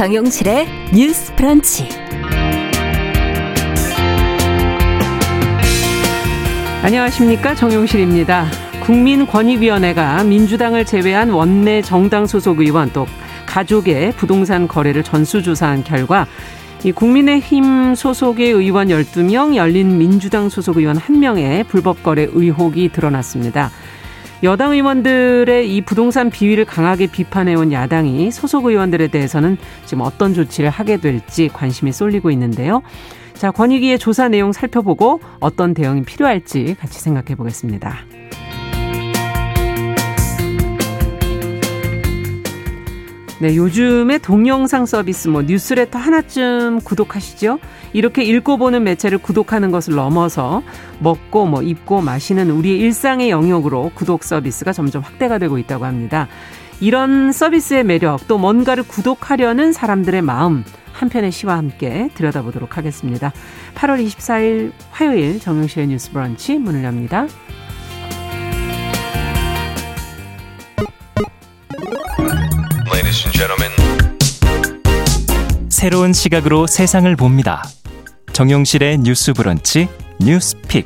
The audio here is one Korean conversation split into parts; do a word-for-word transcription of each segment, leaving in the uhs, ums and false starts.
정용실의 뉴스 브런치. 안녕하십니까, 정용실입니다. 국민권익위원회가 민주당을 제외한 원내 정당 소속 의원 또 가족의 부동산 거래를 전수조사한 결과 이 국민의힘 소속의 의원 열두 명, 열린민주당 소속 의원 한 명의 불법 거래 의혹이 드러났습니다. 여당 의원들의 이 부동산 비위를 강하게 비판해온 야당이 소속 의원들에 대해서는 지금 어떤 조치를 하게 될지 관심이 쏠리고 있는데요. 자, 권익위의 조사 내용 살펴보고 어떤 대응이 필요할지 같이 생각해 보겠습니다. 네, 요즘에 동영상 서비스 뭐 뉴스레터 하나쯤 구독하시죠? 이렇게 읽고 보는 매체를 구독하는 것을 넘어서 먹고 뭐 입고 마시는 우리의 일상의 영역으로 구독 서비스가 점점 확대가 되고 있다고 합니다. 이런 서비스의 매력, 또 뭔가를 구독하려는 사람들의 마음, 한 편의 시와 함께 들여다보도록 하겠습니다. 팔월 이십사일 화요일 정용실의 뉴스 브런치 문을 엽니다. 새로운 시각으로 세상을 봅니다. 정용실의 뉴스 브런치 뉴스픽.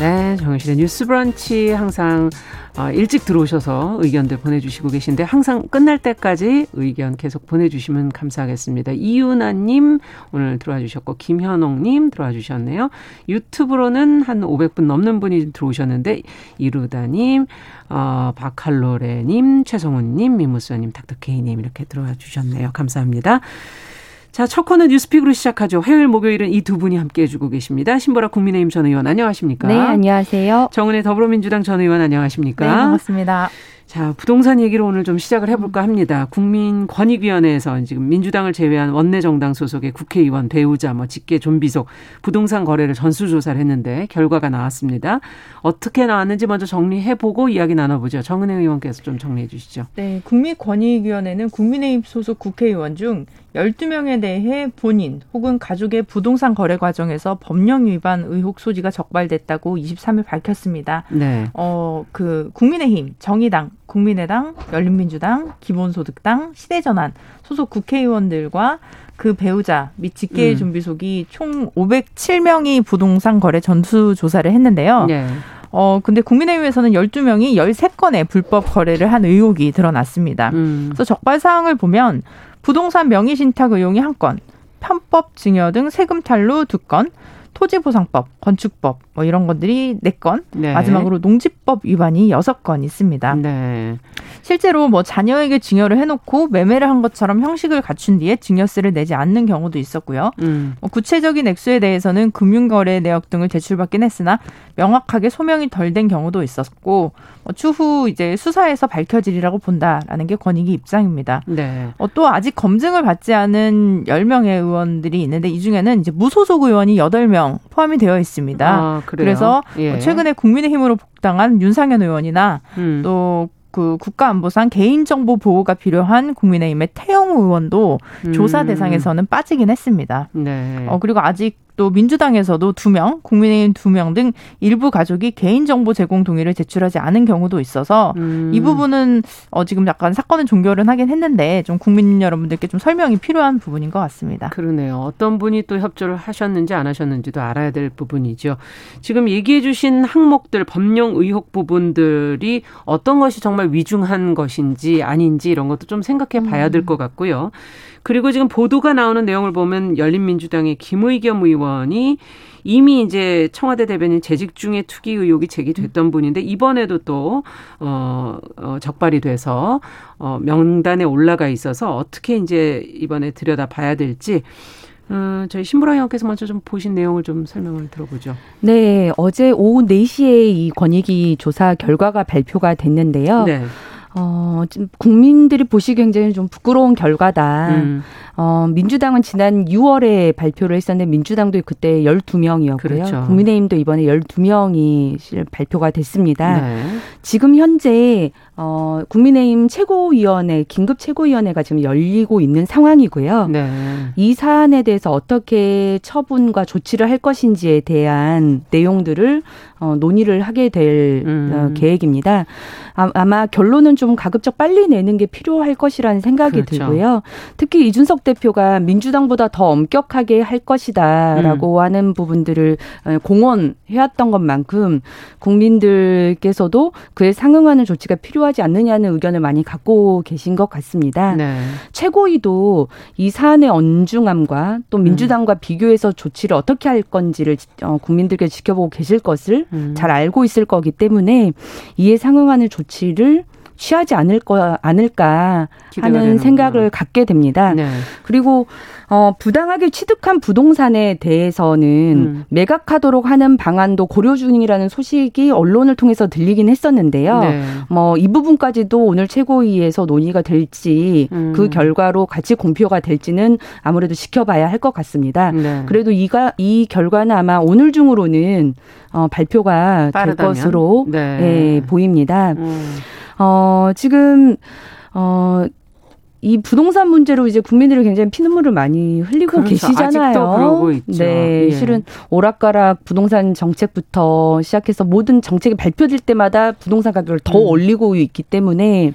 네, 정용실의 뉴스 브런치 항상 어, 일찍 들어오셔서 의견들 보내주시고 계신데 항상 끝날 때까지 의견 계속 보내주시면 감사하겠습니다. 이윤아님 오늘 들어와 주셨고 김현옥님 들어와 주셨네요. 유튜브로는 한 오백 분 넘는 분이 들어오셨는데 이루다님, 어, 바칼로레님, 최성훈님, 미무수아님, 닥터케이님 이렇게 들어와 주셨네요. 감사합니다. 자, 첫 코너 뉴스픽으로 시작하죠. 화요일, 목요일은 이 두 분이 함께해 주고 계십니다. 신보라 국민의힘 전 의원 안녕하십니까? 네, 안녕하세요. 정은혜 더불어민주당 전 의원 안녕하십니까? 네, 반갑습니다. 자, 부동산 얘기로 오늘 좀 시작을 해볼까 합니다. 국민권익위원회에서 지금 민주당을 제외한 원내 정당 소속의 국회의원, 배우자, 뭐 직계, 좀비속, 부동산 거래를 전수조사를 했는데 결과가 나왔습니다. 어떻게 나왔는지 먼저 정리해보고 이야기 나눠보죠. 정은혜 의원께서 좀 정리해 주시죠. 네, 국민권익위원회는 국민의힘 소속 국회의원 중 열두 명에 대해 본인 혹은 가족의 부동산 거래 과정에서 법령 위반 의혹 소지가 적발됐다고 이십삼일 밝혔습니다. 네. 어, 그 국민의힘, 정의당, 국민의당, 열린민주당, 기본소득당, 시대전환 소속 국회의원들과 그 배우자 및 직계의 음. 좀비속이 총 오백칠 명이 부동산 거래 전수 조사를 했는데요. 네. 어, 근데 국민의힘에서는 열두 명이 열세 건의 불법 거래를 한 의혹이 드러났습니다. 음. 그래서 적발 사항을 보면 부동산 명의신탁 의용이 한 건, 편법 증여 등 세금 탈루 두 건, 토지보상법, 건축법 뭐 이런 것들이 네 건, 네. 마지막으로 농지법 위반이 여섯 건 있습니다. 네. 실제로 뭐 자녀에게 증여를 해놓고 매매를 한 것처럼 형식을 갖춘 뒤에 증여세를 내지 않는 경우도 있었고요. 음. 뭐 구체적인 액수에 대해서는 금융거래 내역 등을 제출받긴 했으나 명확하게 소명이 덜 된 경우도 있었고 뭐 추후 이제 수사에서 밝혀지리라고 본다라는 게 권익위 입장입니다. 네. 어, 또 아직 검증을 받지 않은 열 명의 의원들이 있는데 이 중에는 이제 무소속 의원이 여덟 명 포함이 되어 있습니다. 아, 그래서 예. 최근에 국민의힘으로 복당한 윤상현 의원이나 음. 또 그 국가안보상 개인정보 보호가 필요한 국민의힘의 태용 의원도 음. 조사 대상에서는 빠지긴 했습니다. 네. 어, 그리고 아직 또 민주당에서도 두 명, 국민의힘 두 명 등 일부 가족이 개인정보 제공 동의를 제출하지 않은 경우도 있어서 음. 이 부분은 어, 지금 약간 사건은 종결은 하긴 했는데 좀 국민 여러분들께 좀 설명이 필요한 부분인 것 같습니다. 그러네요. 어떤 분이 또 협조를 하셨는지 안 하셨는지도 알아야 될 부분이죠. 지금 얘기해 주신 항목들, 법령 의혹 부분들이 어떤 것이 정말 위중한 것인지 아닌지 이런 것도 좀 생각해 봐야 음. 될 것 같고요. 그리고 지금 보도가 나오는 내용을 보면 열린민주당의 김의겸 의원이 이미 이제 청와대 대변인 재직 중에 투기 의혹이 제기됐던 분인데 이번에도 또 어, 어, 적발이 돼서 어, 명단에 올라가 있어서 어떻게 이제 이번에 들여다봐야 될지 어, 저희 신보라 의원께서 먼저 좀 보신 내용을 좀 설명을 들어보죠. 네, 어제 오후 네 시에 이 권익위 조사 결과가 발표가 됐는데요. 네. 어, 지금 국민들이 보시기 굉장히 좀 부끄러운 결과다. 음. 어, 민주당은 지난 유월에 발표를 했었는데 민주당도 그때 열두 명이었고요. 그렇죠. 국민의힘도 이번에 열두 명이 발표가 됐습니다. 네. 지금 현재 어, 국민의힘 최고위원회, 긴급 최고위원회가 지금 열리고 있는 상황이고요. 네. 이 사안에 대해서 어떻게 처분과 조치를 할 것인지에 대한 내용들을 어, 논의를 하게 될 음. 어, 계획입니다. 아, 아마 결론은 좀 가급적 빨리 내는 게 필요할 것이라는 생각이 그렇죠. 들고요. 특히 이준석 대표가 민주당보다 더 엄격하게 할 것이다라고 음. 하는 부분들을 공언해왔던 것만큼 국민들께서도 그에 상응하는 조치가 필요하지 않느냐는 의견을 많이 갖고 계신 것 같습니다. 네. 최고위도 이 사안의 엄중함과 또 민주당과 음. 비교해서 조치를 어떻게 할 건지를 국민들께 지켜보고 계실 것을 음. 잘 알고 있을 거기 때문에 이에 상응하는 조치를 취하지 않을 거, 않을까 하는 생각을 갖게 됩니다. 네. 그리고 어, 부당하게 취득한 부동산에 대해서는 음. 매각하도록 하는 방안도 고려 중이라는 소식이 언론을 통해서 들리긴 했었는데요. 네. 뭐, 이 부분까지도 오늘 최고위에서 논의가 될지 음. 그 결과로 같이 공표가 될지는 아무래도 지켜봐야 할 것 같습니다. 네. 그래도 이가, 이 결과는 아마 오늘 중으로는 어, 발표가 빠르다면? 될 것으로 네. 예, 보입니다. 음. 어, 지금, 어, 이 부동산 문제로 이제 국민들이 굉장히 피눈물을 많이 흘리고 그렇죠. 계시잖아요. 아직도 그러고 있죠. 네, 예. 실은 오락가락 부동산 정책부터 시작해서 모든 정책이 발표될 때마다 부동산 가격을 더 음. 올리고 있기 때문에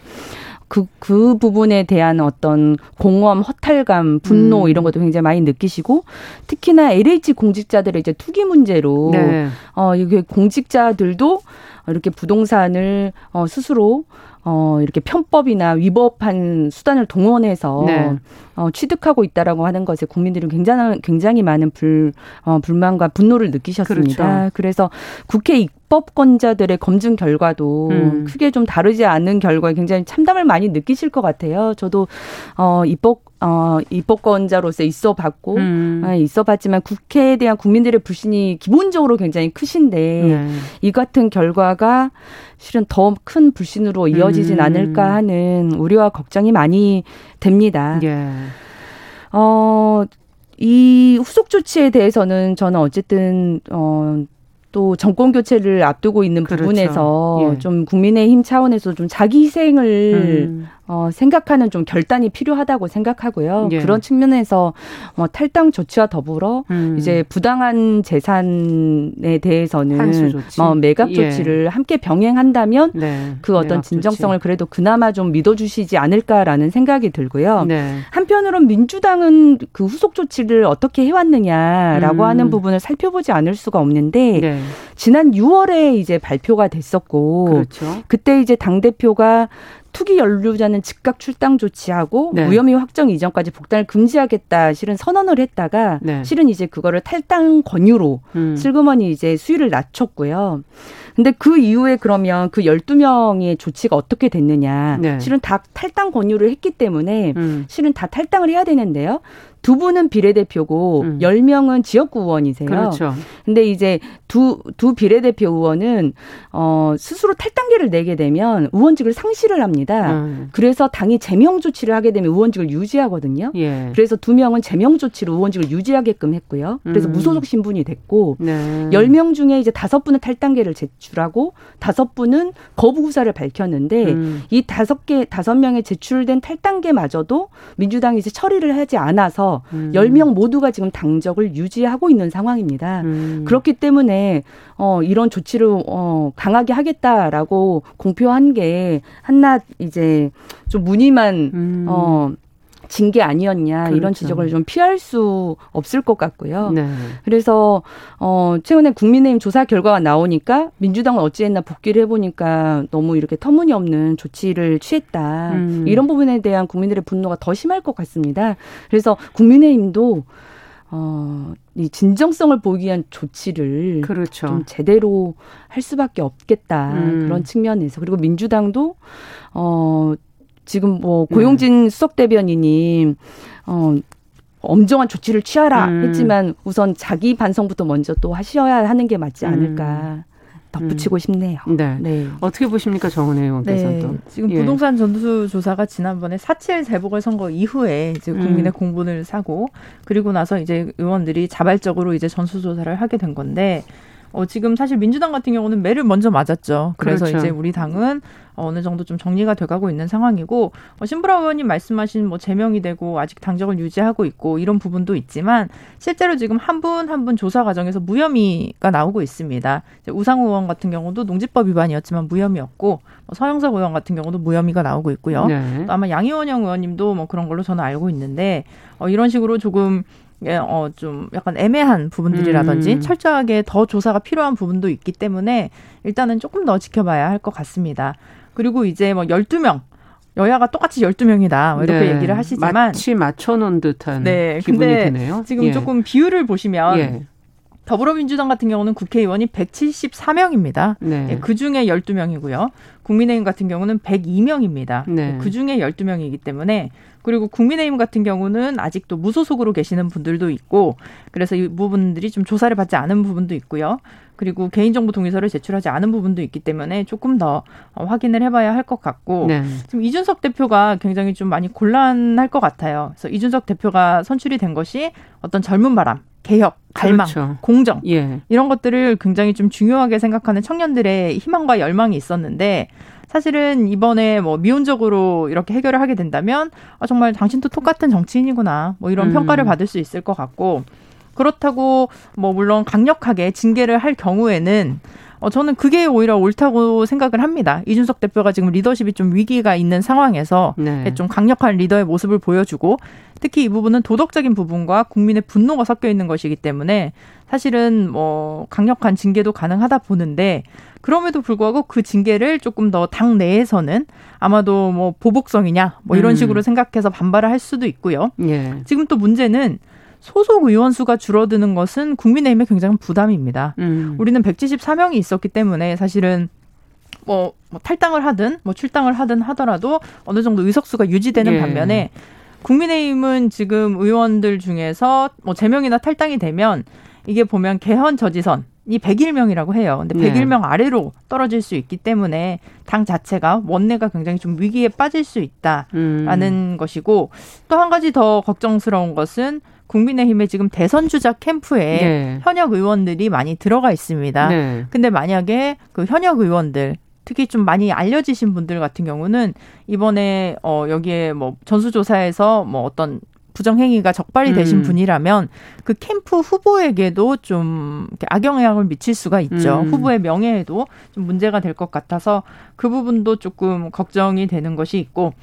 그, 그 부분에 대한 어떤 공허함, 허탈감, 분노 음. 이런 것도 굉장히 많이 느끼시고 특히나 엘에이치 공직자들의 이제 투기 문제로 네. 어, 이게 공직자들도 이렇게 부동산을 어, 스스로 어, 이렇게 편법이나 위법한 수단을 동원해서 네. 어, 취득하고 있다라고 하는 것에 국민들은 굉장히, 굉장히 많은 불, 어, 불만과 분노를 느끼셨습니다. 그렇죠. 그래서 국회 입법권자들의 검증 결과도 음. 크게 좀 다르지 않은 결과에 굉장히 참담을 많이 느끼실 것 같아요. 저도 어, 입법 어, 입법권자로서 있어봤고 음. 있어봤지만 국회에 대한 국민들의 불신이 기본적으로 굉장히 크신데 네. 이 같은 결과가 실은 더 큰 불신으로 이어지진 음. 않을까 하는 우려와 걱정이 많이 됩니다. 예. 어, 이 후속 조치에 대해서는 저는 어쨌든 어, 또 정권 교체를 앞두고 있는 그렇죠. 부분에서 예. 좀 국민의힘 차원에서 좀 자기 희생을 음. 어, 생각하는 좀 결단이 필요하다고 생각하고요. 예. 그런 측면에서 뭐 탈당 조치와 더불어 음. 이제 부당한 재산에 대해서는 한수 조치. 뭐 매각 조치를 예. 함께 병행한다면 네. 그 어떤 진정성을 조치. 그래도 그나마 좀 믿어주시지 않을까라는 생각이 들고요. 네. 한편으론 민주당은 그 후속 조치를 어떻게 해왔느냐라고 음. 하는 부분을 살펴보지 않을 수가 없는데 네. 지난 유월에 이제 발표가 됐었고 그렇죠. 그때 이제 당대표가 투기 연루자는 즉각 출당 조치하고 네. 무혐의 확정 이전까지 복당을 금지하겠다 실은 선언을 했다가 네. 실은 이제 그거를 탈당 권유로 음. 슬그머니 이제 수위를 낮췄고요. 근데 그 이후에 그러면 그 열두 명의 조치가 어떻게 됐느냐. 네. 실은 다 탈당 권유를 했기 때문에 음. 실은 다 탈당을 해야 되는데요. 두 분은 비례대표고 음. 열 명은 지역구 의원이세요. 그렇죠. 근데 이제 두, 두 비례대표 의원은 어, 스스로 탈당계를 내게 되면 의원직을 상실을 합니다. 음. 그래서 당이 제명 조치를 하게 되면 의원직을 유지하거든요. 예. 그래서 두 명은 제명 조치로 의원직을 유지하게끔 했고요. 그래서 음. 무소속 신분이 됐고 네. 열 명 중에 이제 다섯 분은 탈당계를 제출하고 다섯 분은 거부 의사를 밝혔는데 음. 이 다섯 개 다섯 명에 제출된 탈당계마저도 민주당이 이제 처리를 하지 않아서 음. 열 명 모두가 지금 당적을 유지하고 있는 상황입니다. 음. 그렇기 때문에 어, 이런 조치를 어, 강하게 하겠다라고 공표한 게 한낱 이제 좀 무늬만 음. 어, 징계 아니었냐 그렇죠. 이런 지적을 좀 피할 수 없을 것 같고요. 네. 그래서 어, 최근에 국민의힘 조사 결과가 나오니까 민주당은 어찌했나 복귀를 해보니까 너무 이렇게 터무니없는 조치를 취했다. 음. 이런 부분에 대한 국민들의 분노가 더 심할 것 같습니다. 그래서 국민의힘도 어, 이 진정성을 보기 위한 조치를 그렇죠. 좀 제대로 할 수밖에 없겠다. 음. 그런 측면에서. 그리고 민주당도 어, 지금 뭐 고용진 네. 수석 대변인이 어, 엄정한 조치를 취하라 음. 했지만 우선 자기 반성부터 먼저 또 하셔야 하는 게 맞지 않을까. 음. 덧붙이고 음. 싶네요. 네. 네. 어떻게 보십니까, 정은혜 의원께서도? 네. 지금 예. 부동산 전수 조사가 지난번에 사칠 재보궐선거 이후에 이제 국민의 음. 공분을 사고 그리고 나서 이제 의원들이 자발적으로 이제 전수 조사를 하게 된 건데 어, 지금 사실 민주당 같은 경우는 매를 먼저 맞았죠. 그래서 그렇죠. 이제 우리 당은 어느 정도 좀 정리가 돼가고 있는 상황이고 어, 신보라 의원님 말씀하신 뭐 제명이 되고 아직 당적을 유지하고 있고 이런 부분도 있지만 실제로 지금 한 분 한 분 조사 과정에서 무혐의가 나오고 있습니다. 이제 우상우 의원 같은 경우도 농지법 위반이었지만 무혐의였고 뭐 서영석 의원 같은 경우도 무혐의가 나오고 있고요. 네. 또 아마 양희원영 의원님도 뭐 그런 걸로 저는 알고 있는데 어, 이런 식으로 조금 예, 어, 좀 약간 애매한 부분들이라든지 음. 철저하게 더 조사가 필요한 부분도 있기 때문에 일단은 조금 더 지켜봐야 할 것 같습니다. 그리고 이제 뭐 열두 명 여야가 똑같이 열두 명이다 이렇게 네. 얘기를 하시지만 마치 맞춰놓은 듯한 네, 기분이 근데 드네요. 지금 예. 조금 비율을 보시면 예. 더불어민주당 같은 경우는 국회의원이 백칠십사 명입니다. 네. 예, 그중에 열두 명이고요. 국민의힘 같은 경우는 백이 명입니다. 네. 예, 그중에 열두 명이기 때문에 그리고 국민의힘 같은 경우는 아직도 무소속으로 계시는 분들도 있고 그래서 이 부분들이 좀 조사를 받지 않은 부분도 있고요. 그리고 개인정보 동의서를 제출하지 않은 부분도 있기 때문에 조금 더 확인을 해봐야 할 것 같고 네. 지금 이준석 대표가 굉장히 좀 많이 곤란할 것 같아요. 그래서 이준석 대표가 선출이 된 것이 어떤 젊은 바람, 개혁, 갈망, 그렇죠. 공정 예. 이런 것들을 굉장히 좀 중요하게 생각하는 청년들의 희망과 열망이 있었는데 사실은 이번에 뭐 미온적으로 이렇게 해결을 하게 된다면 아, 정말 당신도 똑같은 정치인이구나 뭐 이런 음. 평가를 받을 수 있을 것 같고 그렇다고 뭐 물론 강력하게 징계를 할 경우에는 어, 저는 그게 오히려 옳다고 생각을 합니다. 이준석 대표가 지금 리더십이 좀 위기가 있는 상황에서 네. 좀 강력한 리더의 모습을 보여주고 특히 이 부분은 도덕적인 부분과 국민의 분노가 섞여 있는 것이기 때문에 사실은 뭐 강력한 징계도 가능하다 보는데 그럼에도 불구하고 그 징계를 조금 더 당 내에서는 아마도 뭐 보복성이냐 뭐 이런 음. 식으로 생각해서 반발을 할 수도 있고요. 예. 지금 또 문제는 소속 의원 수가 줄어드는 것은 국민의힘에 굉장히 부담입니다. 음. 우리는 백칠십사 명이 있었기 때문에 사실은 뭐, 뭐 탈당을 하든 뭐 출당을 하든 하더라도 어느 정도 의석수가 유지되는 예. 반면에 국민의힘은 지금 의원들 중에서 뭐 제명이나 탈당이 되면 이게 보면 개헌 저지선 이 백일 명이라고 해요. 근데 백일 명 네. 아래로 떨어질 수 있기 때문에 당 자체가 원내가 굉장히 좀 위기에 빠질 수 있다라는 음. 것이고 또 한 가지 더 걱정스러운 것은 국민의힘의 지금 대선 주자 캠프에 네. 현역 의원들이 많이 들어가 있습니다. 네. 근데 만약에 그 현역 의원들 특히 좀 많이 알려지신 분들 같은 경우는 이번에 어 여기에 뭐 전수조사에서 뭐 어떤 부정행위가 적발이 되신 음. 분이라면 그 캠프 후보에게도 좀 악영향을 미칠 수가 있죠. 음. 후보의 명예에도 좀 문제가 될 것 같아서 그 부분도 조금 걱정이 되는 것이 있고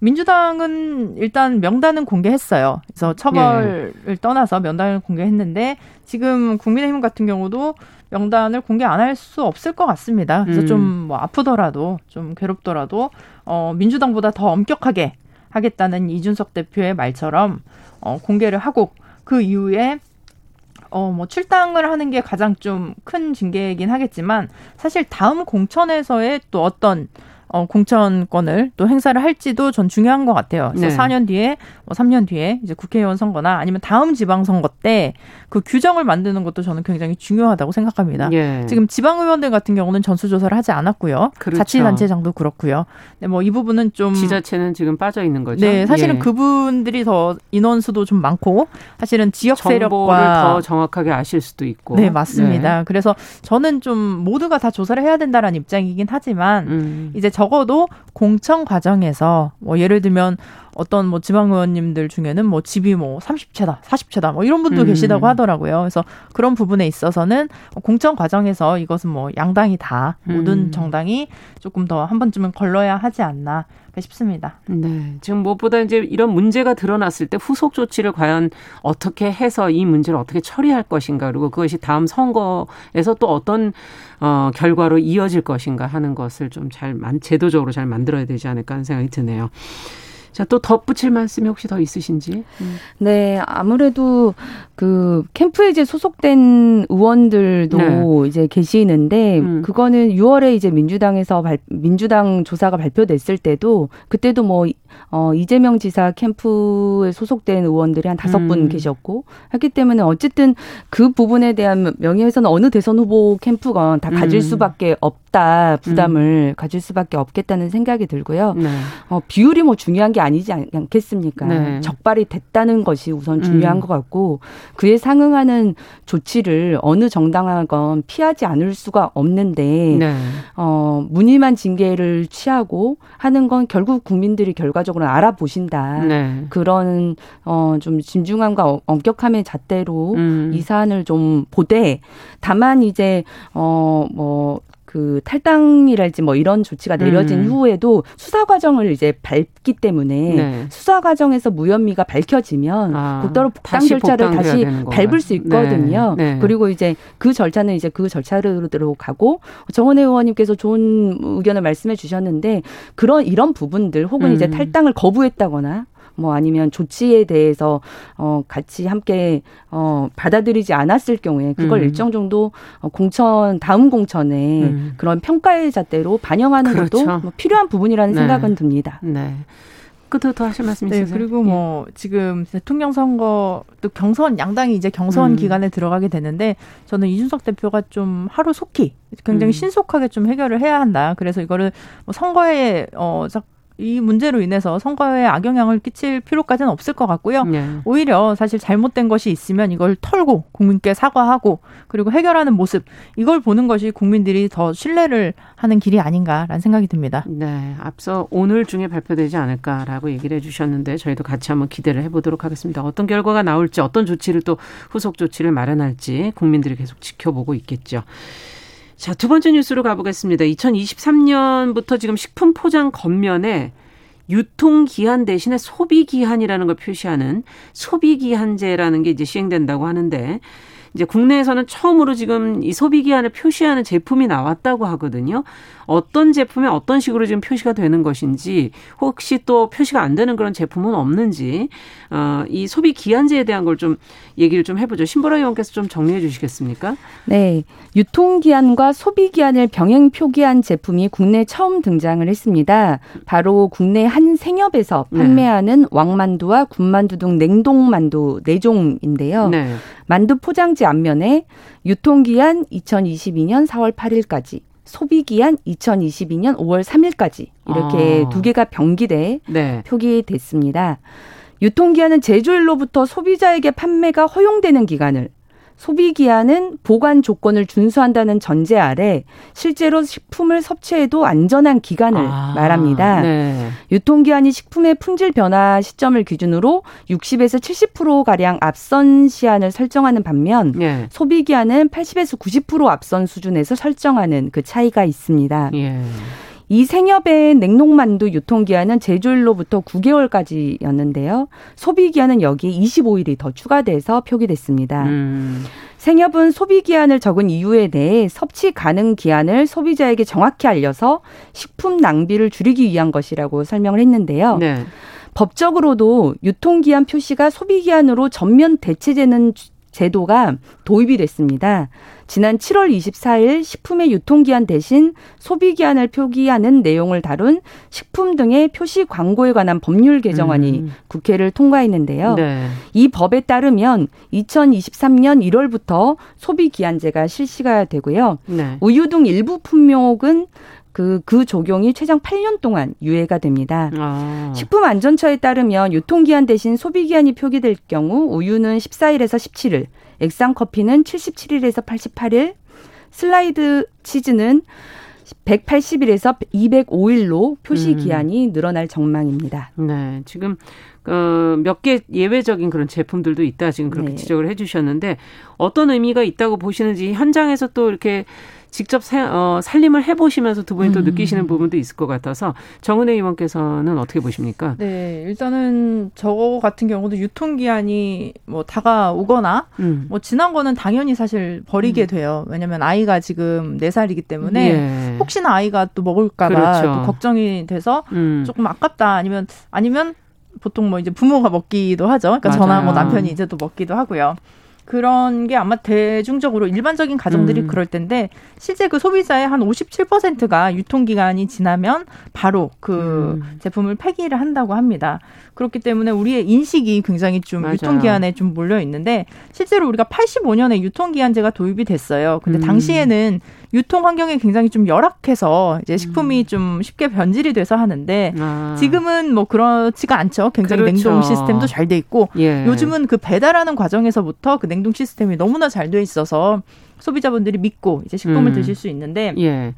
민주당은 일단 명단은 공개했어요. 그래서 처벌을 예. 떠나서 명단을 공개했는데 지금 국민의힘 같은 경우도 명단을 공개 안 할 수 없을 것 같습니다. 그래서 음. 좀 뭐 아프더라도 좀 괴롭더라도 어, 민주당보다 더 엄격하게 하겠다는 이준석 대표의 말처럼 어, 공개를 하고 그 이후에 어, 뭐 출당을 하는 게 가장 좀 큰 징계이긴 하겠지만 사실 다음 공천에서의 또 어떤 어, 공천권을 또 행사를 할지도 전 중요한 것 같아요. 그래서 네. 사 년 뒤에, 뭐 삼 년 뒤에 이제 국회의원 선거나 아니면 다음 지방선거 때 그 규정을 만드는 것도 저는 굉장히 중요하다고 생각합니다. 예. 지금 지방의원들 같은 경우는 전수조사를 하지 않았고요. 그렇죠. 자치단체장도 그렇고요. 근데 뭐 이 부분은 좀 지자체는 지금 빠져 있는 거죠. 네, 사실은 예. 그분들이 더 인원수도 좀 많고 사실은 지역 세력과 정보를 더 정확하게 아실 수도 있고. 네, 맞습니다. 예. 그래서 저는 좀 모두가 다 조사를 해야 된다라는 입장이긴 하지만 음. 이제. 적어도 공천 과정에서 뭐 예를 들면 어떤 뭐 지방의원님들 중에는 뭐 집이 뭐 삼십 채다, 사십 채다 뭐 이런 분도 음. 계시다고 하더라고요. 그래서 그런 부분에 있어서는 공천 과정에서 이것은 뭐 양당이 다 모든 음. 정당이 조금 더 한 번쯤은 걸러야 하지 않나 싶습니다. 네, 지금 무엇보다 이제 이런 문제가 드러났을 때 후속 조치를 과연 어떻게 해서 이 문제를 어떻게 처리할 것인가 그리고 그것이 다음 선거에서 또 어떤 어, 결과로 이어질 것인가 하는 것을 좀 잘 제도적으로 잘 만들어야 되지 않을까 하는 생각이 드네요. 자, 또 덧붙일 말씀이 혹시 더 있으신지? 음. 네, 아무래도 그 캠프에 이제 소속된 의원들도 네. 이제 계시는데 음. 그거는 유월에 이제 민주당에서 발, 민주당 조사가 발표됐을 때도 그때도 뭐 어, 이재명 지사 캠프에 소속된 의원들이 한 다섯 분 음. 계셨고 했기 때문에 어쨌든 그 부분에 대한 명예훼손은 어느 대선 후보 캠프건 다 가질 음. 수밖에 없다 부담을 음. 가질 수밖에 없겠다는 생각이 들고요. 네. 어, 비율이 뭐 중요한 게 아니지 않, 않겠습니까? 네. 적발이 됐다는 것이 우선 중요한 음. 것 같고 그에 상응하는 조치를 어느 정당하건 피하지 않을 수가 없는데 네. 어, 무늬만 징계를 취하고 하는 건 결국 국민들이 결과적으로는 알아보신다. 네. 그런 어, 좀 진중함과 엄격함의 잣대로 음. 이 사안을 좀 보되 다만 이제 어, 뭐 그 탈당이랄지 뭐 이런 조치가 내려진 음. 후에도 수사 과정을 이제 밟기 때문에 네. 수사 과정에서 무혐의가 밝혀지면 아, 곧바로 복당 절차를 다시 밟을 수 있거든요. 네. 네. 그리고 이제 그 절차는 이제 그 절차로 들어가고 정은혜 의원님께서 좋은 의견을 말씀해 주셨는데 그런 이런 부분들 혹은 음. 이제 탈당을 거부했다거나 뭐 아니면 조치에 대해서 어 같이 함께 어 받아들이지 않았을 경우에 그걸 음. 일정 정도 공천 다음 공천에 음. 그런 평가의 잣대로 반영하는 그렇죠. 것도 뭐 필요한 부분이라는 네. 생각은 듭니다. 네. 끝으로 더 하실 말씀 있으세요? 네, 그리고 뭐 예. 지금 대통령 선거 또 경선 양당이 이제 경선 음. 기간에 들어가게 되는데 저는 이준석 대표가 좀 하루 속히 굉장히 음. 신속하게 좀 해결을 해야 한다. 그래서 이거를 선거에 어 이 문제로 인해서 선거에 악영향을 끼칠 필요까지는 없을 것 같고요. 네. 오히려 사실 잘못된 것이 있으면 이걸 털고 국민께 사과하고 그리고 해결하는 모습 이걸 보는 것이 국민들이 더 신뢰를 하는 길이 아닌가라는 생각이 듭니다. 네, 앞서 오늘 중에 발표되지 않을까라고 얘기를 해주셨는데 저희도 같이 한번 기대를 해보도록 하겠습니다. 어떤 결과가 나올지 어떤 조치를 또 후속 조치를 마련할지 국민들이 계속 지켜보고 있겠죠. 자, 두 번째 뉴스로 가보겠습니다. 이천이십삼 년부터 지금 식품 포장 겉면에 유통기한 대신에 소비기한이라는 걸 표시하는 소비기한제라는 게 이제 시행된다고 하는데 이제 국내에서는 처음으로 지금 이 소비기한을 표시하는 제품이 나왔다고 하거든요. 어떤 제품에 어떤 식으로 지금 표시가 되는 것인지 혹시 또 표시가 안 되는 그런 제품은 없는지 어, 이 소비기한제에 대한 걸 좀 얘기를 좀 해보죠. 신보라 의원께서 좀 정리해 주시겠습니까? 네. 유통기한과 소비기한을 병행 표기한 제품이 국내에 처음 등장을 했습니다. 바로 국내 한 생협에서 판매하는 네. 왕만두와 군만두 등 냉동만두 네 종인데요. 네. 만두 포장지 앞면에 유통기한 이천이십이 년 사월 팔 일까지, 소비기한 이천이십이 년 오월 삼 일까지 이렇게 아. 두 개가 병기돼 네. 표기됐습니다. 유통기한은 제조일로부터 소비자에게 판매가 허용되는 기간을, 소비기한은 보관 조건을 준수한다는 전제 아래 실제로 식품을 섭취해도 안전한 기간을 아, 말합니다. 네. 유통기한이 식품의 품질 변화 시점을 기준으로 육십에서 칠십 퍼센트가량 앞선 시한을 설정하는 반면 네. 소비기한은 팔십에서 구십 퍼센트 앞선 수준에서 설정하는 그 차이가 있습니다. 네. 이 생협의 냉동만두 유통기한은 제조일로부터 구 개월까지였는데요. 소비기한은 여기에 이십오 일이 더 추가돼서 표기됐습니다. 음. 생협은 소비기한을 적은 이유에 대해 섭취 가능 기한을 소비자에게 정확히 알려서 식품 낭비를 줄이기 위한 것이라고 설명을 했는데요. 네. 법적으로도 유통기한 표시가 소비기한으로 전면 대체되는 제도가 도입이 됐습니다. 지난 칠월 이십사 일 식품의 유통기한 대신 소비기한을 표기하는 내용을 다룬 식품 등의 표시 광고에 관한 법률 개정안이 음. 국회를 통과했는데요. 네. 이 법에 따르면 이천이십삼 년 일월부터 소비기한제가 실시가 되고요. 네. 우유 등 일부 품목은 그, 그 적용이 최장 팔 년 동안 유예가 됩니다. 아. 식품안전처에 따르면 유통기한 대신 소비기한이 표기될 경우 우유는 십사 일에서 십칠 일, 액상커피는 칠십칠 일에서 팔십팔 일, 슬라이드 치즈는 백팔십 일에서 이백오 일로 표시기한이 음. 늘어날 전망입니다. 네, 지금 어, 몇 개 예외적인 그런 제품들도 있다 지금 그렇게 네. 지적을 해주셨는데 어떤 의미가 있다고 보시는지 현장에서 또 이렇게 직접 세, 어, 살림을 해보시면서 두 분이 또 음. 느끼시는 부분도 있을 것 같아서 정은혜 의원께서는 어떻게 보십니까? 네, 일단은 저 같은 경우도 유통기한이 뭐 다가오거나 음. 뭐 지난 거는 당연히 사실 버리게 음. 돼요. 왜냐하면 아이가 지금 네 살이기 때문에 예. 혹시나 아이가 또 먹을까 봐 그렇죠. 또 걱정이 돼서 음. 조금 아깝다 아니면 아니면 보통 뭐 이제 부모가 먹기도 하죠. 그러니까 맞아요. 저나 뭐 남편이 이제 또 먹기도 하고요. 그런 게 아마 대중적으로 일반적인 가정들이 음. 그럴 텐데 실제 그 소비자의 한 오십칠 퍼센트가 유통기간이 지나면 바로 그 음. 제품을 폐기를 한다고 합니다. 그렇기 때문에 우리의 인식이 굉장히 좀 맞아요. 유통기한에 좀 몰려 있는데 실제로 우리가 팔십오 년에 유통기한제가 도입이 됐어요. 근데 음. 당시에는 유통 환경이 굉장히 좀 열악해서 이제 식품이 음. 좀 쉽게 변질이 돼서 하는데 아. 지금은 뭐 그렇지가 않죠. 굉장히 그렇죠. 냉동 시스템도 잘 돼 있고 예. 요즘은 그 배달하는 과정에서부터 그 냉동 시스템이 너무나 잘 돼 있어서 소비자분들이 믿고 이제 식품을 음. 드실 수 있는데 예.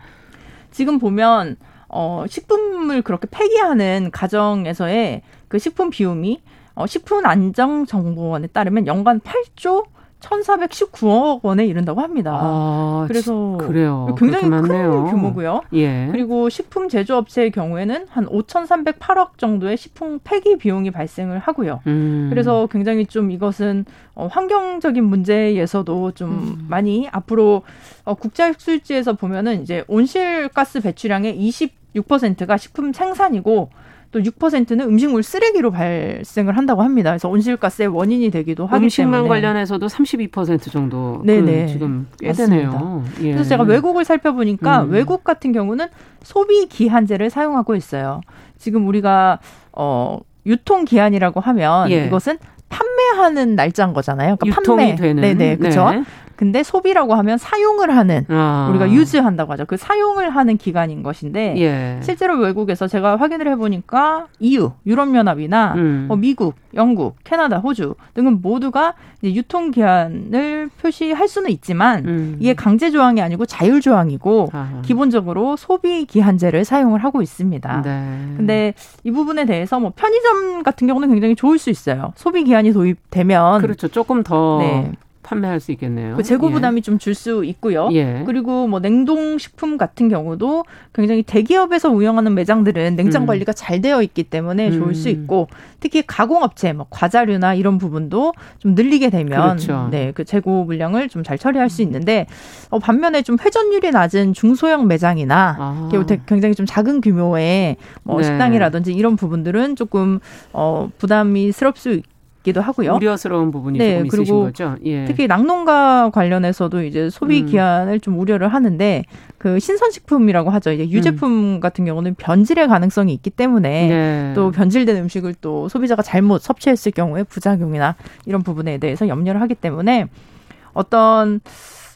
지금 보면 어, 식품을 그렇게 폐기하는 가정에서의 그 식품 비움이 어, 식품안전정보원에 따르면 연간 팔조 천사백십구억 원에 이른다고 합니다. 아, 그래서 그래요. 굉장히 큰 많네요. 규모고요. 예. 그리고 식품 제조업체의 경우에는 한 오천삼백팔억 정도의 식품 폐기 비용이 발생을 하고요. 음. 그래서 굉장히 좀 이것은 환경적인 문제에서도 좀 음. 많이 앞으로 국제학술지에서 보면은 이제 온실가스 배출량의 이십육 퍼센트가 식품 생산이고 또 육 퍼센트는 음식물 쓰레기로 발생을 한다고 합니다. 그래서 온실가스의 원인이 되기도 하기 음식만 때문에. 음식만 관련해서도 삼십이 퍼센트 정도 네네. 지금 꽤 되네요. 예. 그래서 제가 외국을 살펴보니까 음. 외국 같은 경우는 소비기한제를 사용하고 있어요. 지금 우리가 어, 유통기한이라고 하면 예. 이것은 판매하는 날짜인 거잖아요. 그러니까 유통이 판매. 되는. 네네, 그렇죠. 네. 근데 소비라고 하면 사용을 하는 아. 우리가 유즈한다고 하죠. 그 사용을 하는 기간인 것인데 예. 실제로 외국에서 제가 확인을 해보니까 이유, 유럽연합이나 음. 어, 미국, 영국, 캐나다, 호주 등은 모두가 이제 유통기한을 표시할 수는 있지만 음. 이게 강제조항이 아니고 자율조항이고 아하. 기본적으로 소비기한제를 사용을 하고 있습니다. 네. 근데 이 부분에 대해서 뭐 편의점 같은 경우는 굉장히 좋을 수 있어요. 소비기한이 도입되면 그렇죠. 조금 더 네. 판매할 수 있겠네요. 그 재고 부담이 예. 좀 줄 수 있고요. 예. 그리고 뭐 냉동식품 같은 경우도 굉장히 대기업에서 운영하는 매장들은 냉장 음. 관리가 잘 되어 있기 때문에 음. 좋을 수 있고 특히 가공업체, 뭐 과자류나 이런 부분도 좀 늘리게 되면 그렇죠. 네, 그 재고 물량을 좀 잘 처리할 수 있는데 어, 반면에 좀 회전율이 낮은 중소형 매장이나 아. 굉장히 좀 작은 규모의 뭐 네. 식당이라든지 이런 부분들은 조금 어, 부담이 스럽 수 있고 기도 하고요. 우려스러운 부분이 네, 조금 있으신 그리고 거죠. 예. 특히 낙농가 관련해서도 이제 소비 기한을 음. 좀 우려를 하는데 그 신선식품이라고 하죠. 이제 유제품 음. 같은 경우는 변질의 가능성이 있기 때문에 네. 또 변질된 음식을 또 소비자가 잘못 섭취했을 경우에 부작용이나 이런 부분에 대해서 염려를 하기 때문에 어떤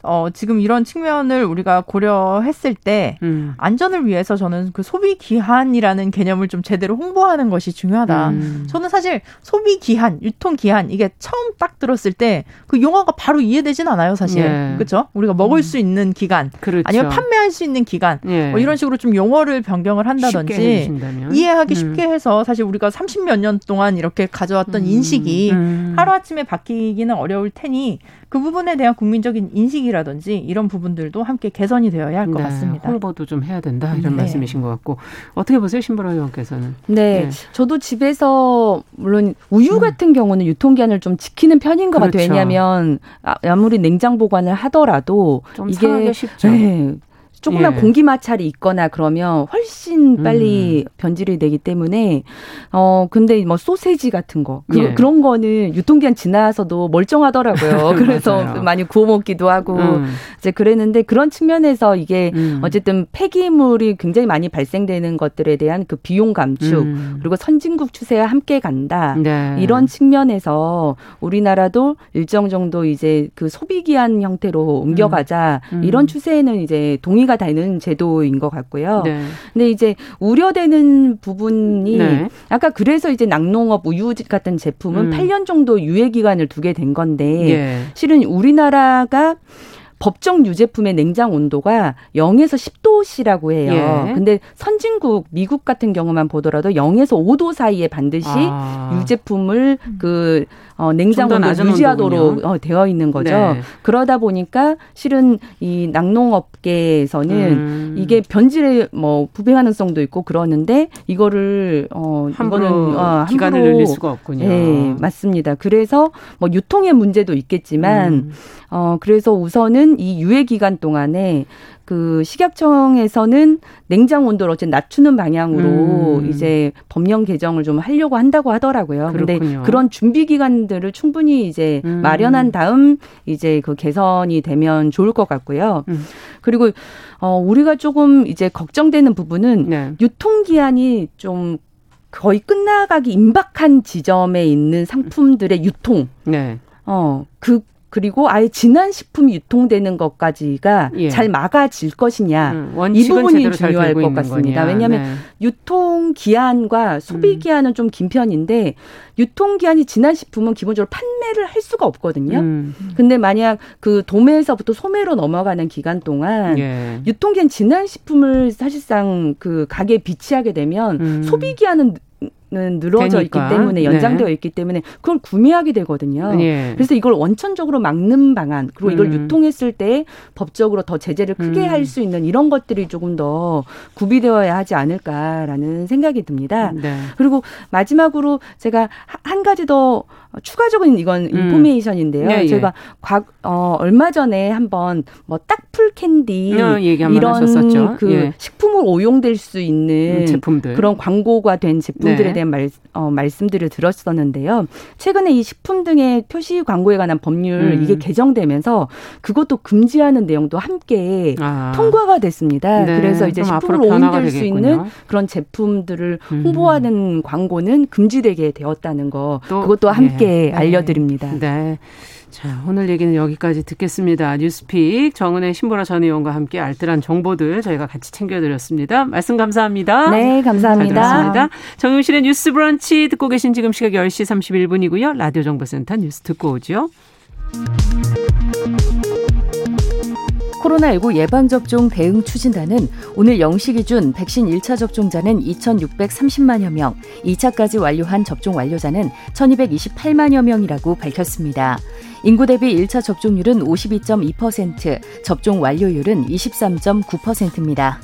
어, 지금 이런 측면을 우리가 고려했을 때 음. 안전을 위해서 저는 그 소비 기한이라는 개념을 좀 제대로 홍보하는 것이 중요하다. 음. 저는 사실 소비 기한, 유통 기한 이게 처음 딱 들었을 때 그 용어가 바로 이해되진 않아요, 사실. 예. 그렇죠? 우리가 먹을 음. 수 있는 기간, 그렇죠. 아니면 판매할 수 있는 기간, 예. 뭐 이런 식으로 좀 용어를 변경을 한다든지 이해하기 음. 쉽게 해서 사실 우리가 삼십몇 년 동안 이렇게 가져왔던 음. 인식이 음. 하루아침에 바뀌기는 어려울 테니. 그 부분에 대한 국민적인 인식이라든지 이런 부분들도 함께 개선이 되어야 할 것 네, 같습니다. 홍보도 좀 해야 된다 이런 네. 말씀이신 것 같고 어떻게 보세요? 신보라 의원께서는. 네. 네. 저도 집에서 물론 우유 같은 음. 경우는 유통기한을 좀 지키는 편인 것 그렇죠. 같아요. 왜냐하면 아무리 냉장 보관을 하더라도 좀 이게 상하기 쉽죠. 네. 조금만 예. 공기 마찰이 있거나 그러면 훨씬 빨리 음. 변질이 되기 때문에 어 근데 뭐 소세지 같은 거 그, 예. 그런 거는 유통기한 지나서도 멀쩡하더라고요. 그래서 많이 구워 먹기도 하고 음. 이제 그랬는데 그런 측면에서 이게 음. 어쨌든 폐기물이 굉장히 많이 발생되는 것들에 대한 그 비용 감축 음. 그리고 선진국 추세와 함께 간다 네. 이런 측면에서 우리나라도 일정 정도 이제 그 소비 기한 형태로 옮겨가자 음. 음. 이런 추세에는 이제 동의가 되는 제도인 것 같고요. 네. 근데 이제 우려되는 부분이 네. 아까 그래서 이제 낙농업 우유 같은 제품은 음. 팔 년 정도 유예 기간을 두게 된 건데 예. 실은 우리나라가 법정 유제품의 냉장 온도가 영에서 십 도씨라고 해요. 예. 근데 선진국 미국 같은 경우만 보더라도 영에서 오 도 사이에 반드시 아. 유제품을 그 어, 냉장 온도 유지하도록 어, 되어 있는 거죠. 네. 그러다 보니까 실은 이 낙농업계에서는 음. 이게 변질의 뭐 부패 가능성도 있고 그러는데 이거를 어, 함부로 이거는, 어, 기간을 함부로, 늘릴 수가 없군요. 네, 맞습니다. 그래서 뭐 유통의 문제도 있겠지만 음. 어, 그래서 우선은 이 유예 기간 동안에 그 식약청에서는 냉장 온도를 어쨌든 낮추는 방향으로 음. 이제 법령 개정을 좀 하려고 한다고 하더라고요. 그런데 그런 준비 기간들을 충분히 이제 음. 마련한 다음 이제 그 개선이 되면 좋을 것 같고요. 음. 그리고 어, 우리가 조금 이제 걱정되는 부분은 네. 유통 기한이 좀 거의 끝나가기 임박한 지점에 있는 상품들의 유통. 네. 어, 그 그리고 아예 지난 식품이 유통되는 것까지가 예. 잘 막아질 것이냐. 음, 이 부분이 중요할 것 같습니다. 거냐. 왜냐하면 네. 유통기한과 소비기한은 음. 좀 긴 편인데 유통기한이 지난 식품은 기본적으로 판매를 할 수가 없거든요. 음. 근데 만약 그 도매에서부터 소매로 넘어가는 기간 동안 예. 유통기한 지난 식품을 사실상 그 가게에 비치하게 되면 음. 소비기한은 는 늘어져 되니까. 있기 때문에 연장되어 네. 있기 때문에 그걸 구매하게 되거든요. 예. 그래서 이걸 원천적으로 막는 방안 그리고 이걸 음. 유통했을 때 법적으로 더 제재를 크게 음. 할 수 있는 이런 것들이 조금 더 구비되어야 하지 않을까라는 생각이 듭니다. 네. 그리고 마지막으로 제가 한 가지 더 추가적인 이건 음. 인포메이션인데요. 예, 예. 제가 과, 어, 얼마 전에 한번 뭐 딱풀 캔디 어, 이런 하셨었죠. 그 예. 식품으로 오용될 수 있는 음, 제품들. 그런 광고가 된 제품들에 네. 대한 말, 어, 말씀들을 들었었는데요. 최근에 이 식품 등의 표시 광고에 관한 법률 음. 이게 개정되면서 그것도 금지하는 내용도 함께 아. 통과가 됐습니다. 네. 그래서 이제 식품으로 오용될 수 있는 그런 제품들을 음. 홍보하는 광고는 금지되게 되었다는 거. 또, 그것도 함께 네. 네, 알려드립니다. 네. 자, 오늘 얘기는 여기까지 듣겠습니다. 뉴스픽 정은혜 신보라 전 의원과 함께 알뜰한 정보들 저희가 같이 챙겨드렸습니다. 말씀 감사합니다. 네, 감사합니다. 잘 들었습니다. 정용실의 뉴스 브런치 듣고 계신 지금 시각 열 시 삼십일 분이고요. 라디오 정보센터 뉴스 듣고 오죠. 코로나십구 예방접종 대응 추진단은 오늘 영 시 기준 백신 일 차 접종자는 이천육백삼십만여 명, 이 차까지 완료한 접종 완료자는 천이백이십팔만여 명이라고 밝혔습니다. 인구 대비 일 차 접종률은 오십이 점 이 퍼센트, 접종 완료율은 이십삼 점 구 퍼센트입니다.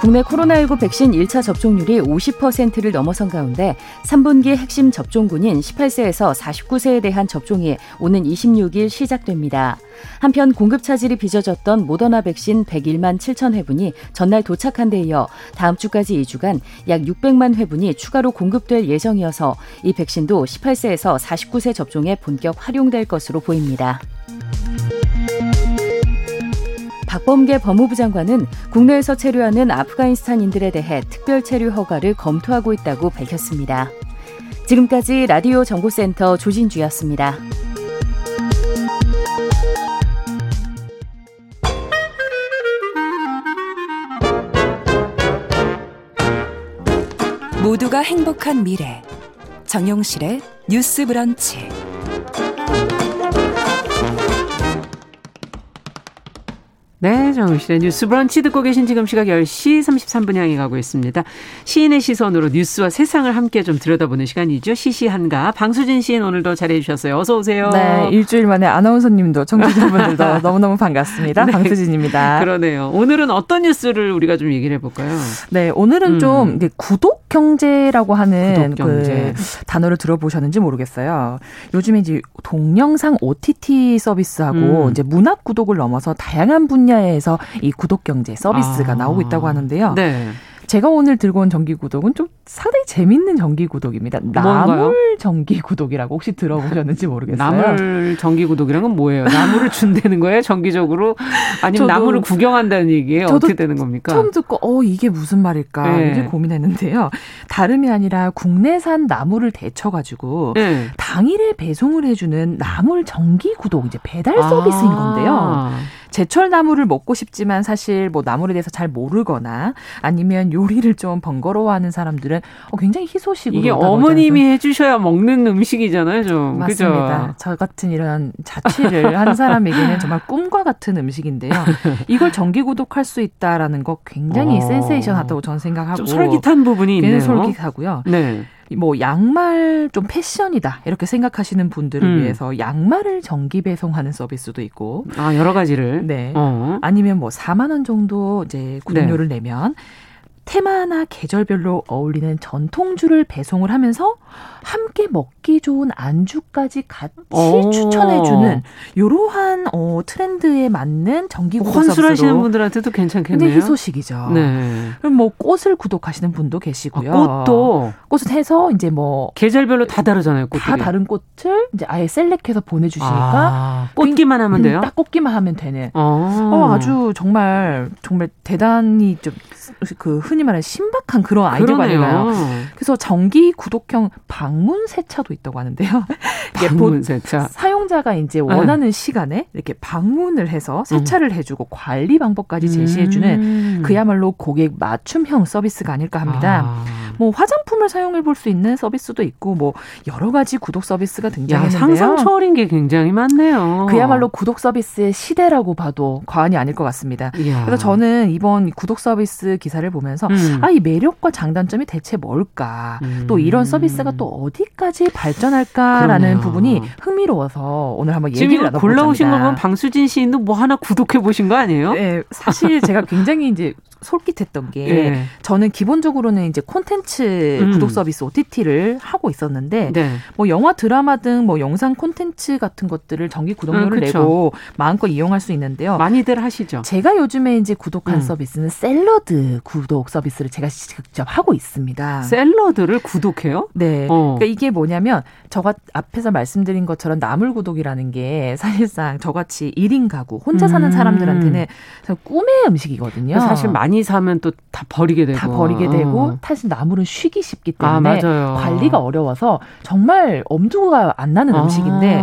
국내 코로나십구 백신 일 차 접종률이 오십 퍼센트를 넘어선 가운데 삼 분기 핵심 접종군인 십팔 세에서 사십구 세에 대한 접종이 오는 이십육 일 시작됩니다. 한편 공급 차질이 빚어졌던 모더나 백신 백일만 칠천 회분이 전날 도착한 데 이어 다음 주까지 이 주간 약 육백만 회분이 추가로 공급될 예정이어서 이 백신도 십팔 세에서 사십구 세 접종에 본격 활용될 것으로 보입니다. 박범계 법무부 장관은 국내에서 체류하는 아프가니스탄인들에 대해 특별 체류 허가를 검토하고 있다고 밝혔습니다. 지금까지 라디오 정보센터 조진주였습니다. 모두가 행복한 미래. 정용실의 뉴스 브런치. 네, 정은실의 뉴스 브런치 듣고 계신 지금 시각 열 시 삼십삼 분 향해 가고 있습니다. 시인의 시선으로 뉴스와 세상을 함께 좀 들여다보는 시간이죠. 시시한가. 방수진 시인 오늘도 잘해 주셨어요. 어서 오세요. 네, 일주일 만에 아나운서님도 청취자분들도 너무너무 반갑습니다. 네, 방수진입니다. 그러네요. 오늘은 어떤 뉴스를 우리가 좀 얘기를 해볼까요? 네, 오늘은 음. 좀 구독 경제라고 하는 구독 경제. 그 단어를 들어보셨는지 모르겠어요. 요즘에 이제 동영상 오티티 서비스하고 음. 이제 문학 구독을 넘어서 다양한 분야 에서 이 구독 경제 서비스가 아, 나오고 있다고 하는데요. 네. 제가 오늘 들고 온 정기 구독은 좀 상당히 재밌는 정기 구독입니다. 나물 정기 구독이라고 혹시 들어보셨는지 모르겠어요. 나물 정기 구독이란 건 뭐예요? 나물을 준다는 거예요? 정기적으로? 아니면 저도, 나물을 구경한다는 얘기예요? 어떻게 되는 겁니까? 처음 듣고 어 이게 무슨 말일까? 네. 이제 고민했는데요. 다름이 아니라 국내산 나물을 데쳐가지고 네. 당일에 배송을 해주는 나물 정기 구독 이제 배달 서비스인 건데요. 아. 제철 나물을 먹고 싶지만 사실 뭐 나물에 대해서 잘 모르거나 아니면 요리를 좀 번거로워하는 사람들은 굉장히 희소식으로 이게 어머님이 좀. 해주셔야 먹는 음식이잖아요, 좀. 맞습니다. 그죠? 저 같은 이런 자취를 한 사람에게는 정말 꿈과 같은 음식인데요. 이걸 정기 구독할 수 있다라는 거 굉장히 어. 센세이션하다고 저는 생각하고 좀 솔깃한 부분이 있네요. 솔깃하고요. 네. 뭐 양말 좀 패션이다 이렇게 생각하시는 분들을 음. 위해서 양말을 정기 배송하는 서비스도 있고 아 여러 가지를 네 어. 아니면 뭐 사만 원 정도 이제 구독료를 네. 내면 테마나 계절별로 어울리는 전통주를 배송을 하면서 함께 먹기 좋은 안주까지 같이 오. 추천해주는 이러한 어, 트렌드에 맞는 정기 구독 서비스로 환술하시는 분들한테도 괜찮겠네요. 근데 희소식이죠. 네. 그럼 뭐 꽃을 구독하시는 분도 계시고요. 아, 꽃도 꽃을 해서 이제 뭐 계절별로 다 다르잖아요. 꽃들이. 다 다른 꽃을 이제 아예 셀렉해서 보내주시니까 아, 꽃기만 하면 돼요. 딱 꽃기만 하면 되는. 아. 어, 아주 정말 정말 대단히 좀 그 흔히 말하는 신박한 그런 아이디어가 아니에요. 그래서 정기 구독형 방문 세차도 있다고 하는데요. 방문 세차. 사용자가 이제 원하는 네. 시간에 이렇게 방문을 해서 세차를 음. 해주고 관리 방법까지 제시해주는 음. 그야말로 고객 맞춤형 서비스가 아닐까 합니다. 아. 뭐 화장품을 사용해 볼 수 있는 서비스도 있고 뭐 여러 가지 구독 서비스가 등장했는데요. 상상 초월인 게 굉장히 많네요. 그야말로 구독 서비스의 시대라고 봐도 과언이 아닐 것 같습니다. 이야. 그래서 저는 이번 구독 서비스 기사를 보면서 음. 아, 이 매력과 장단점이 대체 뭘까? 음. 또 이런 서비스가 또 어디까지 발전할까라는 그러네요. 부분이 흥미로워서 오늘 한번 얘기를 나눠보겠습니다. 지금 골라오신 거 보면 방수진 시인도 뭐 하나 구독해 보신 거 아니에요? 네, 사실 제가 굉장히 이제 솔깃했던 게 네. 저는 기본적으로는 이제 콘텐츠 음. 구독 서비스 오티티를 하고 있었는데 네. 뭐 영화 드라마 등 뭐 영상 콘텐츠 같은 것들을 정기 구독료를 음, 내고 마음껏 이용할 수 있는데요. 많이들 하시죠. 제가 요즘에 이제 구독한 음. 서비스는 샐러드 구독 서비스를 제가 직접 하고 있습니다. 샐러드를 구독해요? 네. 어. 그러니까 이게 뭐냐면 저가 앞에서 말씀드린 것처럼 나물 구독이라는 게 사실상 저같이 일 인 가구 혼자 사는 음. 사람들한테는 꿈의 음식이거든요. 사실 많이 사면 또 다 버리게 되고. 다 버리게 되고 어. 사실 나물은 쉬기 쉽기 때문에 아, 관리가 어려워서 정말 엄두가 안 나는 아. 음식인데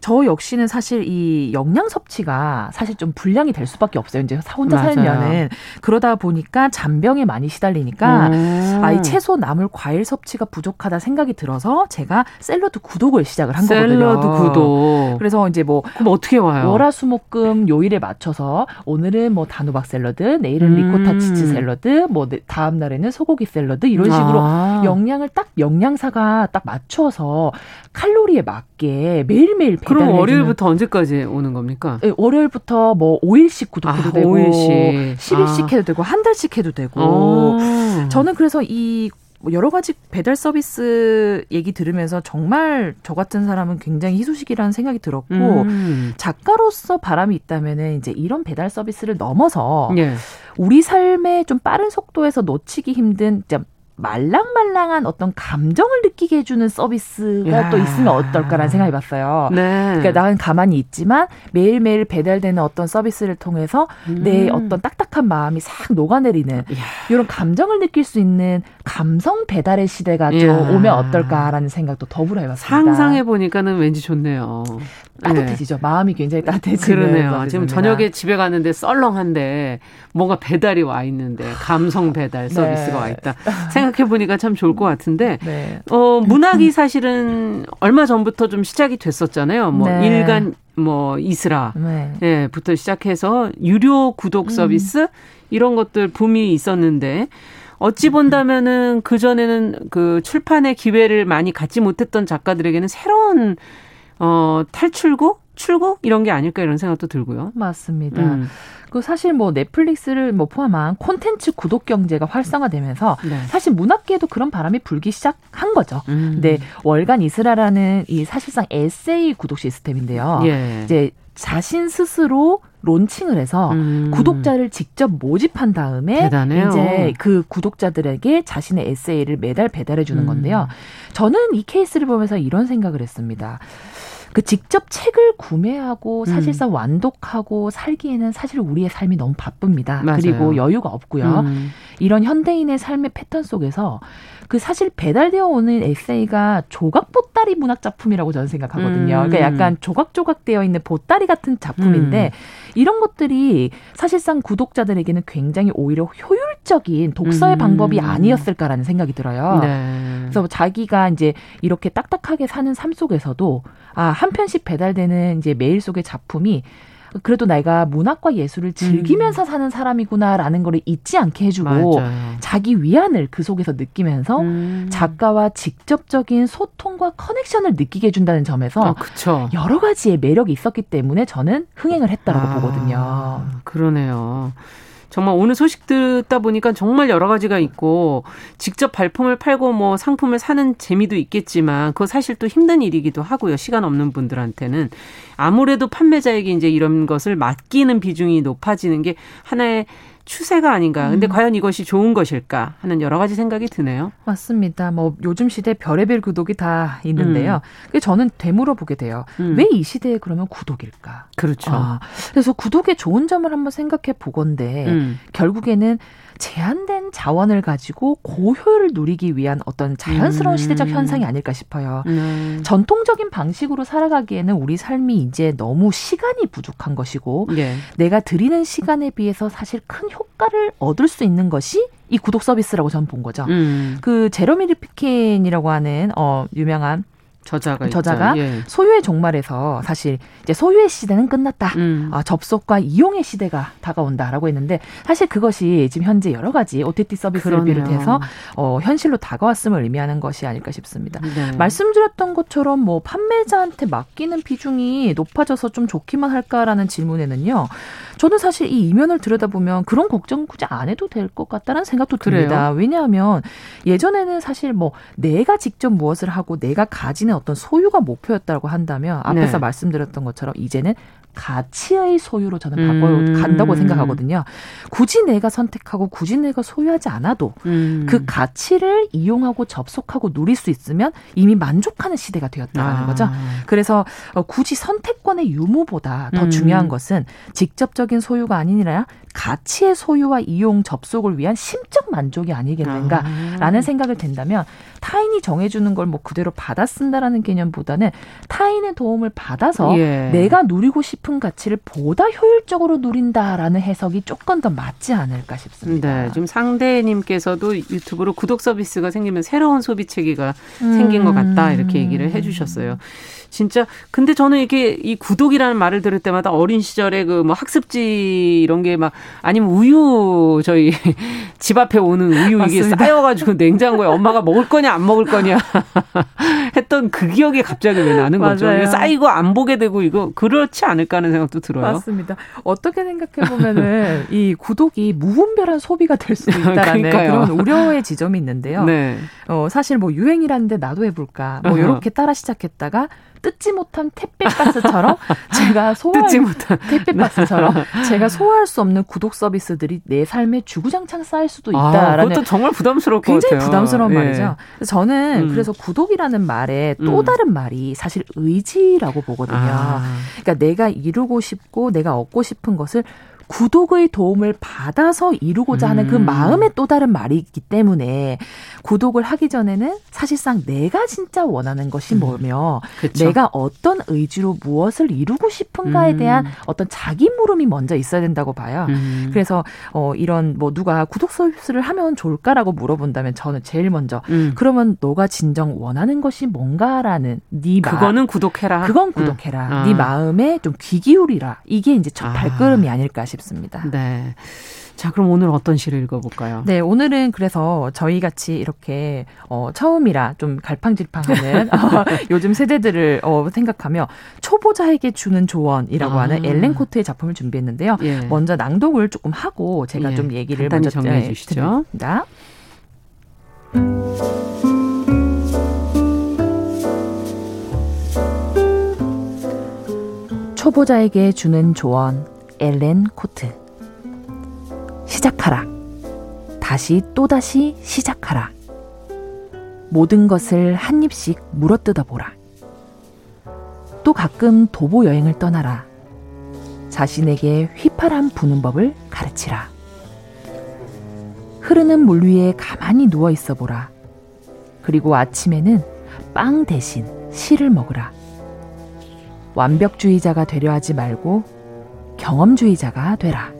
저 역시는 사실 이 영양 섭취가 사실 좀 불량이 될 수밖에 없어요. 이제 혼자 맞아요. 살면은. 그러다 보니까 잔병에 많이 시달리니까 음. 아, 이 채소, 나물, 과일 섭취가 부족하다 생각이 들어서 제가 샐러드 구독을 시작을 한 샐러드 거거든요. 샐러드 구독. 그래서 이제 뭐. 그럼 어떻게 와요? 월화수목금 요일에 맞춰서 오늘은 뭐 단호박 샐러드, 내일은 리코타 음. 치즈 샐러드, 뭐 다음 날에는 소고기 샐러드 이런 식으로 아. 영양을 딱 영양사가 딱 맞춰서 칼로리에 맞게 매일매일 그럼 월요일부터 언제까지 오는 겁니까? 네, 월요일부터 뭐 오 일씩 구독해도 아, 되고 오 일씩. 십 일씩 아. 해도 되고 한 달씩 해도 되고 오. 저는 그래서 이 여러 가지 배달 서비스 얘기 들으면서 정말 저 같은 사람은 굉장히 희소식이라는 생각이 들었고 음. 작가로서 바람이 있다면은 이제 이런 배달 서비스를 넘어서 예. 우리 삶에 좀 빠른 속도에서 놓치기 힘든 말랑말랑한 어떤 감정을 느끼게 해주는 서비스가 야. 또 있으면 어떨까라는 생각이 봤어요. 네. 그러니까 나는 가만히 있지만 매일매일 배달되는 어떤 서비스를 통해서 음. 내 어떤 딱딱한 마음이 싹 녹아내리는 야. 이런 감정을 느낄 수 있는 감성 배달의 시대가 좀 야. 오면 어떨까라는 생각도 더불어 해봤습니다. 상상해보니까는 왠지 좋네요. 따뜻해지죠. 네. 마음이 굉장히 따뜻해지는. 그러네요. 지금 저녁에 집에 가는데 썰렁한데 뭔가 배달이 와 있는데 감성 배달 서비스가 네. 와 있다. 생각해보니까 참 좋을 것 같은데 네. 어, 문학이 사실은 얼마 전부터 좀 시작이 됐었잖아요. 뭐 네. 일간 뭐 이스라 네. 예, 부터 시작해서 유료 구독 서비스 음. 이런 것들 붐이 있었는데 어찌 본다면은 그전에는 그 출판의 기회를 많이 갖지 못했던 작가들에게는 새로운 어, 탈출구? 출구? 이런 게 아닐까 이런 생각도 들고요. 맞습니다. 음. 그 사실 뭐 넷플릭스를 뭐 포함한 콘텐츠 구독 경제가 활성화되면서 네. 사실 문학계에도 그런 바람이 불기 시작한 거죠. 음. 근데 월간 이스라라는 이 사실상 에세이 구독 시스템인데요. 예. 이제 자신 스스로 론칭을 해서 음. 구독자를 직접 모집한 다음에 대단해요. 이제 그 구독자들에게 자신의 에세이를 매달 배달해 주는 음. 건데요. 저는 이 케이스를 보면서 이런 생각을 했습니다. 그 직접 책을 구매하고 사실상 음. 완독하고 살기에는 사실 우리의 삶이 너무 바쁩니다. 맞아요. 그리고 여유가 없고요. 음. 이런 현대인의 삶의 패턴 속에서 그 사실 배달되어 오는 에세이가 조각보다 보따리 문학 작품이라고 저는 생각하거든요. 음. 그러니까 약간 조각조각 되어 있는 보따리 같은 작품인데 음. 이런 것들이 사실상 구독자들에게는 굉장히 오히려 효율적인 독서의 음. 방법이 아니었을까라는 생각이 들어요. 네. 그래서 자기가 이제 이렇게 딱딱하게 사는 삶 속에서도 아, 한 편씩 배달되는 이제 메일 속의 작품이 그래도 내가 문학과 예술을 즐기면서 음. 사는 사람이구나라는 걸 잊지 않게 해주고 맞아요. 자기 위안을 그 속에서 느끼면서 음. 작가와 직접적인 소통과 커넥션을 느끼게 해준다는 점에서 아, 그쵸. 여러 가지의 매력이 있었기 때문에 저는 흥행을 했다라고 아, 보거든요. 그러네요. 정말 오늘 소식 듣다 보니까 정말 여러 가지가 있고 직접 발품을 팔고 뭐 상품을 사는 재미도 있겠지만 그거 사실 또 힘든 일이기도 하고요. 시간 없는 분들한테는. 아무래도 판매자에게 이제 이런 것을 맡기는 비중이 높아지는 게 하나의 추세가 아닌가. 근데 음. 과연 이것이 좋은 것일까 하는 여러 가지 생각이 드네요. 맞습니다. 뭐 요즘 시대에 별의별 구독이 다 있는데요. 음. 저는 되물어 보게 돼요. 음. 왜 이 시대에 그러면 구독일까? 그렇죠. 아, 그래서 구독의 좋은 점을 한번 생각해 보건데 음. 결국에는 제한된 자원을 가지고 고효율을 누리기 위한 어떤 자연스러운 시대적 현상이 아닐까 싶어요. 음. 전통적인 방식으로 살아가기에는 우리 삶이 이제 너무 시간이 부족한 것이고 예. 내가 들이는 시간에 비해서 사실 큰 효과를 얻을 수 있는 것이 이 구독 서비스라고 저는 본 거죠. 음. 그 제러미 리피킨이라고 하는 어, 유명한 저자가, 저자가 예. 소유의 종말에서 사실 이제 소유의 시대는 끝났다. 음. 아, 접속과 이용의 시대가 다가온다라고 했는데 사실 그것이 지금 현재 여러 가지 오티티 서비스를 그러네요. 비롯해서 어, 현실로 다가왔음을 의미하는 것이 아닐까 싶습니다. 네. 말씀드렸던 것처럼 뭐 판매자한테 맡기는 비중이 높아져서 좀 좋기만 할까라는 질문에는요. 저는 사실 이 이면을 들여다보면 그런 걱정 굳이 안 해도 될 것 같다는 생각도 듭니다. 그래요? 왜냐하면 예전에는 사실 뭐 내가 직접 무엇을 하고 내가 가지는 어떤 소유가 목표였다고 한다면 앞에서 네. 말씀드렸던 것처럼 이제는 가치의 소유로 저는 바꿔간다고 음. 생각하거든요. 굳이 내가 선택하고 굳이 내가 소유하지 않아도 음. 그 가치를 이용하고 접속하고 누릴 수 있으면 이미 만족하는 시대가 되었다는 아. 거죠. 그래서 굳이 선택권의 유무보다 더 음. 중요한 것은 직접적인 소유가 아니라 가치의 소유와 이용 접속을 위한 심적 만족이 아니겠는가라는 아. 생각을 든다면 타인이 정해주는 걸 뭐 그대로 받아 쓴다라는 개념보다는 타인의 도움을 받아서 예. 내가 누리고 싶은 가치를 보다 효율적으로 누린다라는 해석이 조금 더 맞지 않을까 싶습니다. 네, 지금 상대님께서도 유튜브로 구독 서비스가 생기면 새로운 소비 체계가 음. 생긴 것 같다 이렇게 얘기를 해주셨어요. 진짜 근데 저는 이렇게 이 구독이라는 말을 들을 때마다 어린 시절에 그 뭐 학습지 이런 게 막 아니면 우유 저희 집 앞에 오는 우유 이게 쌓여가지고 냉장고에 엄마가 먹을 거냐 안 먹을 거냐 했던 그 기억이 갑자기 왜 나는 거죠. 쌓이고 안 보게 되고 이거 그렇지 않을까 하는 생각도 들어요. 맞습니다. 어떻게 생각해보면은 이 구독이 무분별한 소비가 될 수도 있다라는 그런 우려의 지점이 있는데요. 네. 어, 사실 뭐 유행이라는데 나도 해볼까 뭐 이렇게 따라 시작했다가 뜯지 못한 택배박스처럼 제가 소화할 뜯지 못한 택배박스처럼 제가 소화할 수 없는 구독 서비스들이 내 삶에 주구장창 쌓일 수도 있다라는. 아, 그것도 정말 부담스러울 것 굉장히 같아요. 굉장히 부담스러운 예. 말이죠. 저는 음. 그래서 구독이라는 말에 또 음. 다른 말이 사실 의지라고 보거든요. 아. 그러니까 내가 이루고 싶고 내가 얻고 싶은 것을 구독의 도움을 받아서 이루고자 음. 하는 그 마음의 또 다른 말이기 때문에 구독을 하기 전에는 사실상 내가 진짜 원하는 것이 음. 뭐며 그쵸. 내가 어떤 의지로 무엇을 이루고 싶은가에 음. 대한 어떤 자기 물음이 먼저 있어야 된다고 봐요. 음. 그래서 어, 이런 뭐 누가 구독 서비스를 하면 좋을까라고 물어본다면 저는 제일 먼저 음. 그러면 너가 진정 원하는 것이 뭔가라는 네 마음. 그거는 구독해라. 그건 구독해라. 음. 아. 네 마음에 좀 귀 기울이라. 이게 이제 첫 발걸음이 아. 아닐까 싶어요. 싶습니다. 네. 자, 그럼 오늘 어떤 시를 읽어볼까요? 네, 오늘은 그래서 저희 같이 이렇게 어, 처음이라 좀 갈팡질팡하는 어, 요즘 세대들을 어, 생각하며 초보자에게 주는 조언이라고 아. 하는 엘렌 코트의 작품을 준비했는데요. 예. 먼저 낭독을 조금 하고 제가 예. 좀 얘기를 먼저 정리해 주시죠. 드립니다. 초보자에게 주는 조언. 엘렌 코트. 시작하라. 다시 또다시 시작하라. 모든 것을 한 입씩 물어뜯어보라. 또 가끔 도보 여행을 떠나라. 자신에게 휘파람 부는 법을 가르치라. 흐르는 물 위에 가만히 누워 있어보라. 그리고 아침에는 빵 대신 씨를 먹으라. 완벽주의자가 되려 하지 말고 경험주의자가 되라.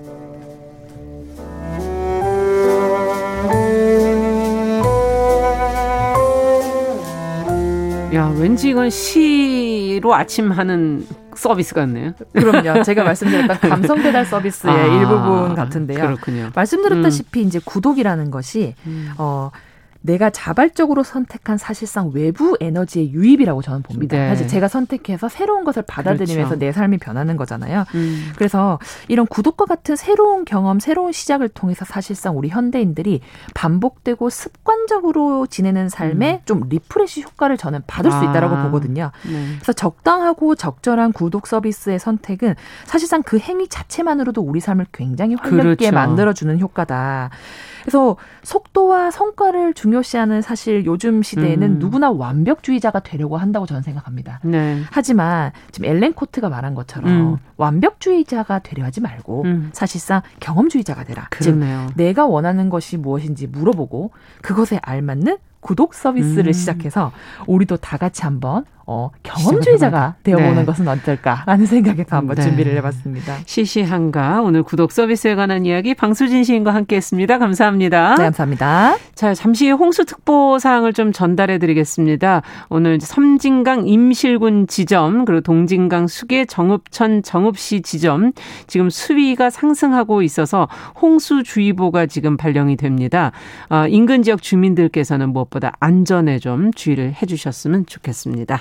야, 왠지 이건 시로 아침 하는 서비스 같네요. 그럼요. 제가 말씀드렸던 감성 배달 서비스의 아, 일부분 같은데요. 그렇군요. 말씀드렸다시피 음. 이제 구독이라는 것이 음. 어, 내가 자발적으로 선택한 사실상 외부 에너지의 유입이라고 저는 봅니다. 네. 사실 제가 선택해서 새로운 것을 받아들이면서 그렇죠. 내 삶이 변하는 거잖아요. 음. 그래서 이런 구독과 같은 새로운 경험, 새로운 시작을 통해서 사실상 우리 현대인들이 반복되고 습관적으로 지내는 삶에 음. 좀 리프레시 효과를 저는 받을 아. 수 있다라고 보거든요. 네. 그래서 적당하고 적절한 구독 서비스의 선택은 사실상 그 행위 자체만으로도 우리 삶을 굉장히 활력 있게 그렇죠. 만들어주는 효과다. 그래서 속도와 성과를 주 중요시하는 사실 요즘 시대에는 음. 누구나 완벽주의자가 되려고 한다고 저는 생각합니다. 네. 하지만 지금 엘렌 코트가 말한 것처럼 음. 완벽주의자가 되려 하지 말고 음. 사실상 경험주의자가 되라. 그러네요. 즉 내가 원하는 것이 무엇인지 물어보고 그것에 알맞는 구독 서비스를 음. 시작해서 우리도 다 같이 한번 어, 경험주의자가 되어보는 네. 것은 어떨까라는 생각에서 한번 네. 준비를 해봤습니다. 시시한가 오늘 구독 서비스에 관한 이야기 방수진 시인과 함께했습니다. 감사합니다. 네, 감사합니다. 자, 잠시 홍수특보 사항을 좀 전달해드리겠습니다. 오늘 섬진강 임실군 지점 그리고 동진강 수계 정읍천 정읍시 지점 지금 수위가 상승하고 있어서 홍수주의보가 지금 발령이 됩니다. 어, 인근 지역 주민들께서는 무엇보다 안전에 좀 주의를 해주셨으면 좋겠습니다.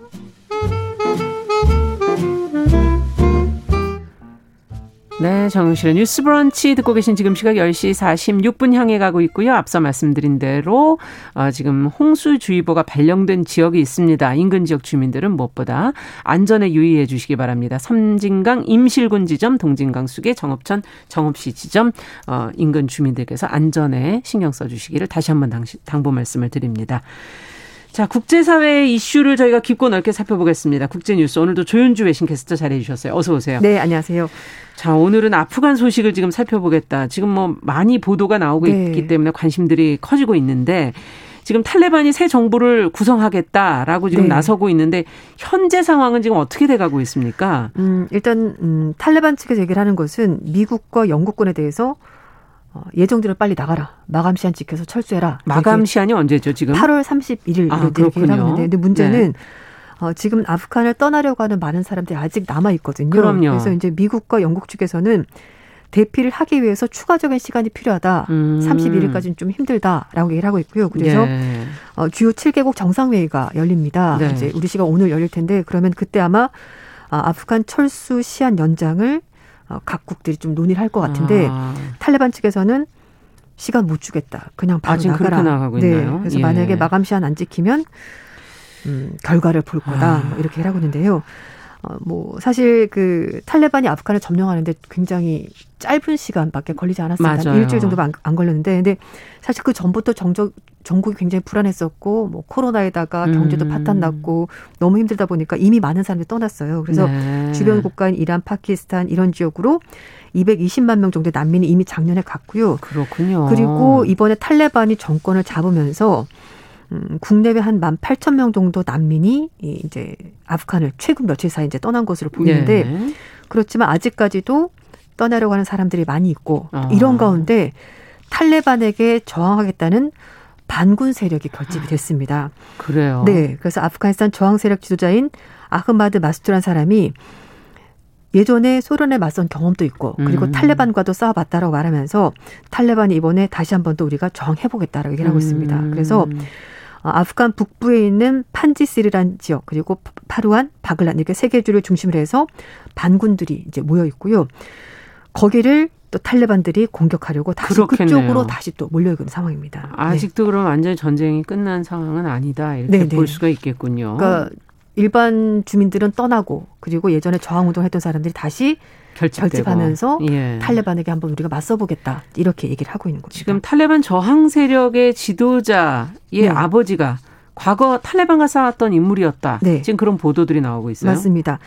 네, 정영실의 뉴스 브런치 듣고 계신 지금 시각 열 시 사십육 분 향해 가고 있고요. 앞서 말씀드린 대로 어, 지금 홍수주의보가 발령된 지역이 있습니다. 인근 지역 주민들은 무엇보다 안전에 유의해 주시기 바랍니다. 섬진강 임실군 지점, 동진강 수계, 정읍천, 정읍시 지점 어, 인근 주민들께서 안전에 신경 써주시기를 다시 한번 당부 말씀을 드립니다. 자, 국제사회의 이슈를 저희가 깊고 넓게 살펴보겠습니다. 국제뉴스 오늘도 조윤주 외신 게스트 자리해 주셨어요. 어서 오세요. 네, 안녕하세요. 자, 오늘은 아프간 소식을 지금 살펴보겠다. 지금 뭐 많이 보도가 나오고 네. 있기 때문에 관심들이 커지고 있는데 지금 탈레반이 새 정부를 구성하겠다라고 지금 네. 나서고 있는데 현재 상황은 지금 어떻게 돼가고 있습니까? 음, 일단 음, 탈레반 측에서 얘기를 하는 것은 미국과 영국군에 대해서 예정대로 빨리 나가라. 마감 시한 지켜서 철수해라. 마감 시한이 언제죠 지금? 팔월 삼십일일 아, 이렇게 나왔는데, 근데 문제는 네. 어, 지금 아프간을 떠나려고 하는 많은 사람들이 아직 남아 있거든요. 그럼요. 그래서 이제 미국과 영국 측에서는 대피를 하기 위해서 추가적인 시간이 필요하다. 음. 삼십일일까지는 좀 힘들다라고 얘기를 하고 있고요. 그래서 네. 어, 주요 칠 개국 정상회의가 열립니다. 네. 이제 우리 시가 오늘 열릴 텐데 그러면 그때 아마 아프간 철수 시한 연장을 각국들이 좀 논의를 할 것 같은데 아. 탈레반 측에서는 시간 못 주겠다. 그냥 바로 나가라. 그렇게 나가고 네. 있나요? 그래서 예. 만약에 마감 시한 안 지키면 음, 결과를 볼 거다. 아. 뭐 이렇게 하고 있는데요. 어, 뭐 사실 그 탈레반이 아프간을 점령하는데 굉장히 짧은 시간밖에 걸리지 않았습니다. 일주일 정도만 안, 안 걸렸는데, 근데 사실 그 전부터 정적 전국이 굉장히 불안했었고, 뭐 코로나에다가 경제도 음. 파탄났고 너무 힘들다 보니까 이미 많은 사람들이 떠났어요. 그래서 네. 주변 국가인 이란, 파키스탄 이런 지역으로 이백이십만 명 정도의 난민이 이미 작년에 갔고요. 그렇군요. 그리고 이번에 탈레반이 정권을 잡으면서 음, 국내외 한 만 팔천 명 정도 난민이 이제 아프간을 최근 며칠 사이 이제 떠난 것으로 보이는데 네. 그렇지만 아직까지도 떠나려고 하는 사람들이 많이 있고 아. 이런 가운데 탈레반에게 저항하겠다는 반군 세력이 결집이 됐습니다. 그래요. 네, 그래서 아프가니스탄 저항 세력 지도자인 아흐마드 마스투드라는 사람이 예전에 소련에 맞선 경험도 있고 그리고 음. 탈레반과도 싸워봤다라고 말하면서 탈레반이 이번에 다시 한 번 또 우리가 저항해보겠다라고 얘기를 하고 있습니다. 그래서 아프간 북부에 있는 판지시르란 지역 그리고 파루안, 바글란 이렇게 세 개 주를 중심으로 해서 반군들이 이제 모여 있고요. 거기를 또 탈레반들이 공격하려고 다시 그렇겠네요. 그쪽으로 다시 또 몰려있는 상황입니다. 아직도 네. 그럼 완전히 전쟁이 끝난 상황은 아니다 이렇게 네네. 볼 수가 있겠군요. 그러니까 일반 주민들은 떠나고 그리고 예전에 저항운동 했던 사람들이 다시 결집되고. 결집하면서 예. 탈레반에게 한번 우리가 맞서보겠다 이렇게 얘기를 하고 있는 겁니다. 지금 탈레반 저항 세력의 지도자의 네. 아버지가 과거 탈레반과 싸웠던 인물이었다. 네. 지금 그런 보도들이 나오고 있어요. 맞습니다.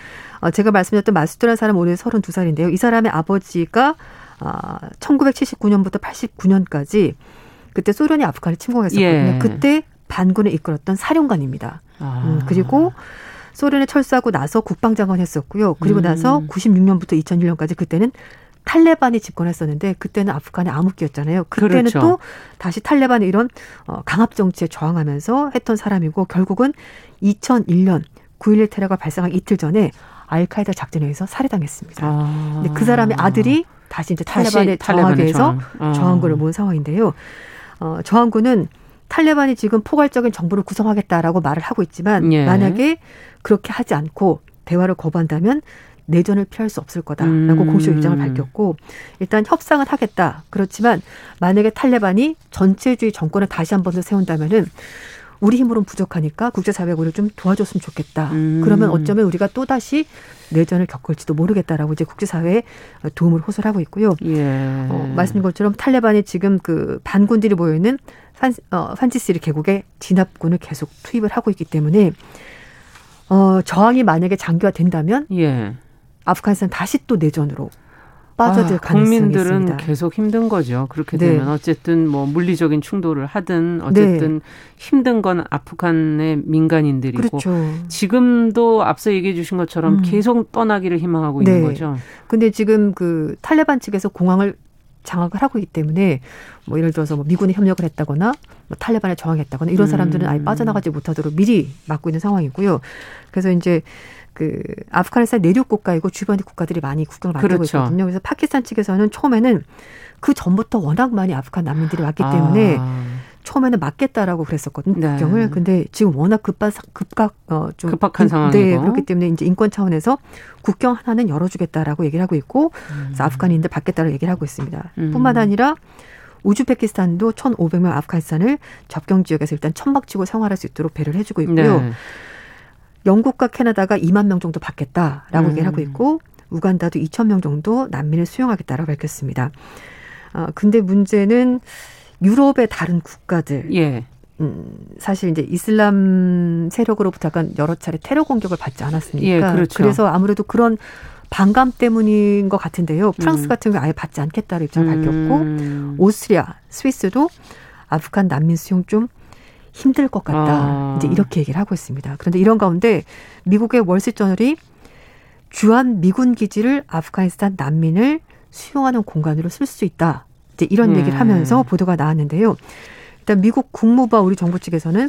제가 말씀드렸던 마스투드라는 사람 올해 서른두 살인데요. 이 사람의 아버지가 천구백칠십구 년부터 팔십구 년까지 그때 소련이 아프간을 침공했었거든요. 예. 그때 반군을 이끌었던 사령관입니다. 아. 음, 그리고 소련에 철수하고 나서 국방장관 했었고요. 그리고 음. 나서 구십육 년부터 이천일 년까지 그때는 탈레반이 집권했었는데 그때는 아프간의 암흑기였잖아요. 그때는 그렇죠. 또 다시 탈레반의 이런 강압 정치에 저항하면서 했던 사람이고 결국은 이천일 년 구일일 테러가 발생하기 이틀 전에 알카이다 작전에 의해서 살해당했습니다. 아. 근데 그 사람의 아들이 다시 이제 탈레반에 저항하기 위해서 저항. 아. 저항군을 모은 상황인데요. 어, 저항군은 탈레반이 지금 포괄적인 정부를 구성하겠다라고 말을 하고 있지만 예. 만약에 그렇게 하지 않고 대화를 거부한다면 내전을 피할 수 없을 거다라고 음. 공식 입장을 밝혔고 일단 협상은 하겠다. 그렇지만 만약에 탈레반이 전체주의 정권을 다시 한 번 더 세운다면은 우리 힘으로는 부족하니까 국제사회가 우리를 좀 도와줬으면 좋겠다. 음. 그러면 어쩌면 우리가 또다시 내전을 겪을지도 모르겠다라고 이제 국제사회에 도움을 호소를 하고 있고요. 예. 어, 말씀드린 것처럼 탈레반이 지금 그 반군들이 모여있는 산, 어, 산지시리 계곡에 진압군을 계속 투입을 하고 있기 때문에 어, 저항이 만약에 장기화된다면 예. 아프가니스탄 다시 또 내전으로 빠져들 아, 가능성이 국민들은 있습니다. 국민들은 계속 힘든 거죠. 그렇게 네. 되면 어쨌든 뭐 물리적인 충돌을 하든 어쨌든 네. 힘든 건 아프간의 민간인들이고 그렇죠. 지금도 앞서 얘기해 주신 것처럼 음. 계속 떠나기를 희망하고 네. 있는 거죠. 그런데 지금 그 탈레반 측에서 공항을 장악을 하고 있기 때문에 뭐 예를 들어서 뭐 미군이 협력을 했다거나 뭐 탈레반에 저항했다거나 이런 사람들은 아예 빠져나가지 못하도록 미리 막고 있는 상황이고요. 그래서 이제 그 아프가니스탄 내륙 국가이고 주변 국가들이 많이 국경을 만들고 그렇죠. 있거든요. 그래서 파키스탄 측에서는 처음에는 그 전부터 워낙 많이 아프간 난민들이 왔기 때문에 아. 처음에는 막겠다라고 그랬었거든요. 네. 국경을. 근데 지금 워낙 급박 급각 어 좀 급박한 상황이고 네, 그렇기 때문에 이제 인권 차원에서 국경 하나는 열어주겠다라고 얘기를 하고 있고 음. 그래서 아프간인들 받겠다라고 얘기를 하고 있습니다. 음. 뿐만 아니라 우즈베키스탄도 천오백 명 아프가니스탄을 접경 지역에서 일단 천막치고 생활할 수 있도록 배려를 해주고 있고요. 네. 영국과 캐나다가 이만 명 정도 받겠다라고 음. 얘기를 하고 있고 우간다도 이천 명 정도 난민을 수용하겠다라고 밝혔습니다. 어, 근데 문제는 유럽의 다른 국가들, 예. 음, 사실 이제 이슬람 세력으로부터 약간 여러 차례 테러 공격을 받지 않았습니까? 예, 그렇죠. 그래서 아무래도 그런 반감 때문인 것 같은데요. 프랑스 음. 같은 경우 아예 받지 않겠다는 입장을 음. 밝혔고, 오스트리아, 스위스도 아프간 난민 수용 좀 힘들 것 같다. 아. 이제 이렇게 얘기를 하고 있습니다. 그런데 이런 가운데 미국의 월스트리트저널이 주한 미군 기지를 아프가니스탄 난민을 수용하는 공간으로 쓸 수 있다. 이제 이런 얘기를 예. 하면서 보도가 나왔는데요. 일단 미국 국무부와 우리 정부 측에서는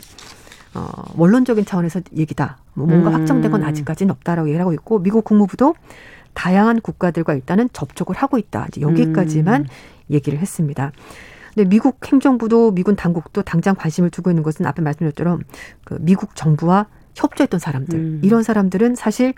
어, 원론적인 차원에서 얘기다. 뭐 뭔가 음. 확정된 건 아직까지는 없다라고 얘기를 하고 있고 미국 국무부도 다양한 국가들과 일단은 접촉을 하고 있다. 이제 여기까지만 음. 얘기를 했습니다. 근데 미국 행정부도 미군 당국도 당장 관심을 두고 있는 것은 앞에 말씀드렸던 것처럼 그 미국 정부와 협조했던 사람들. 음. 이런 사람들은 사실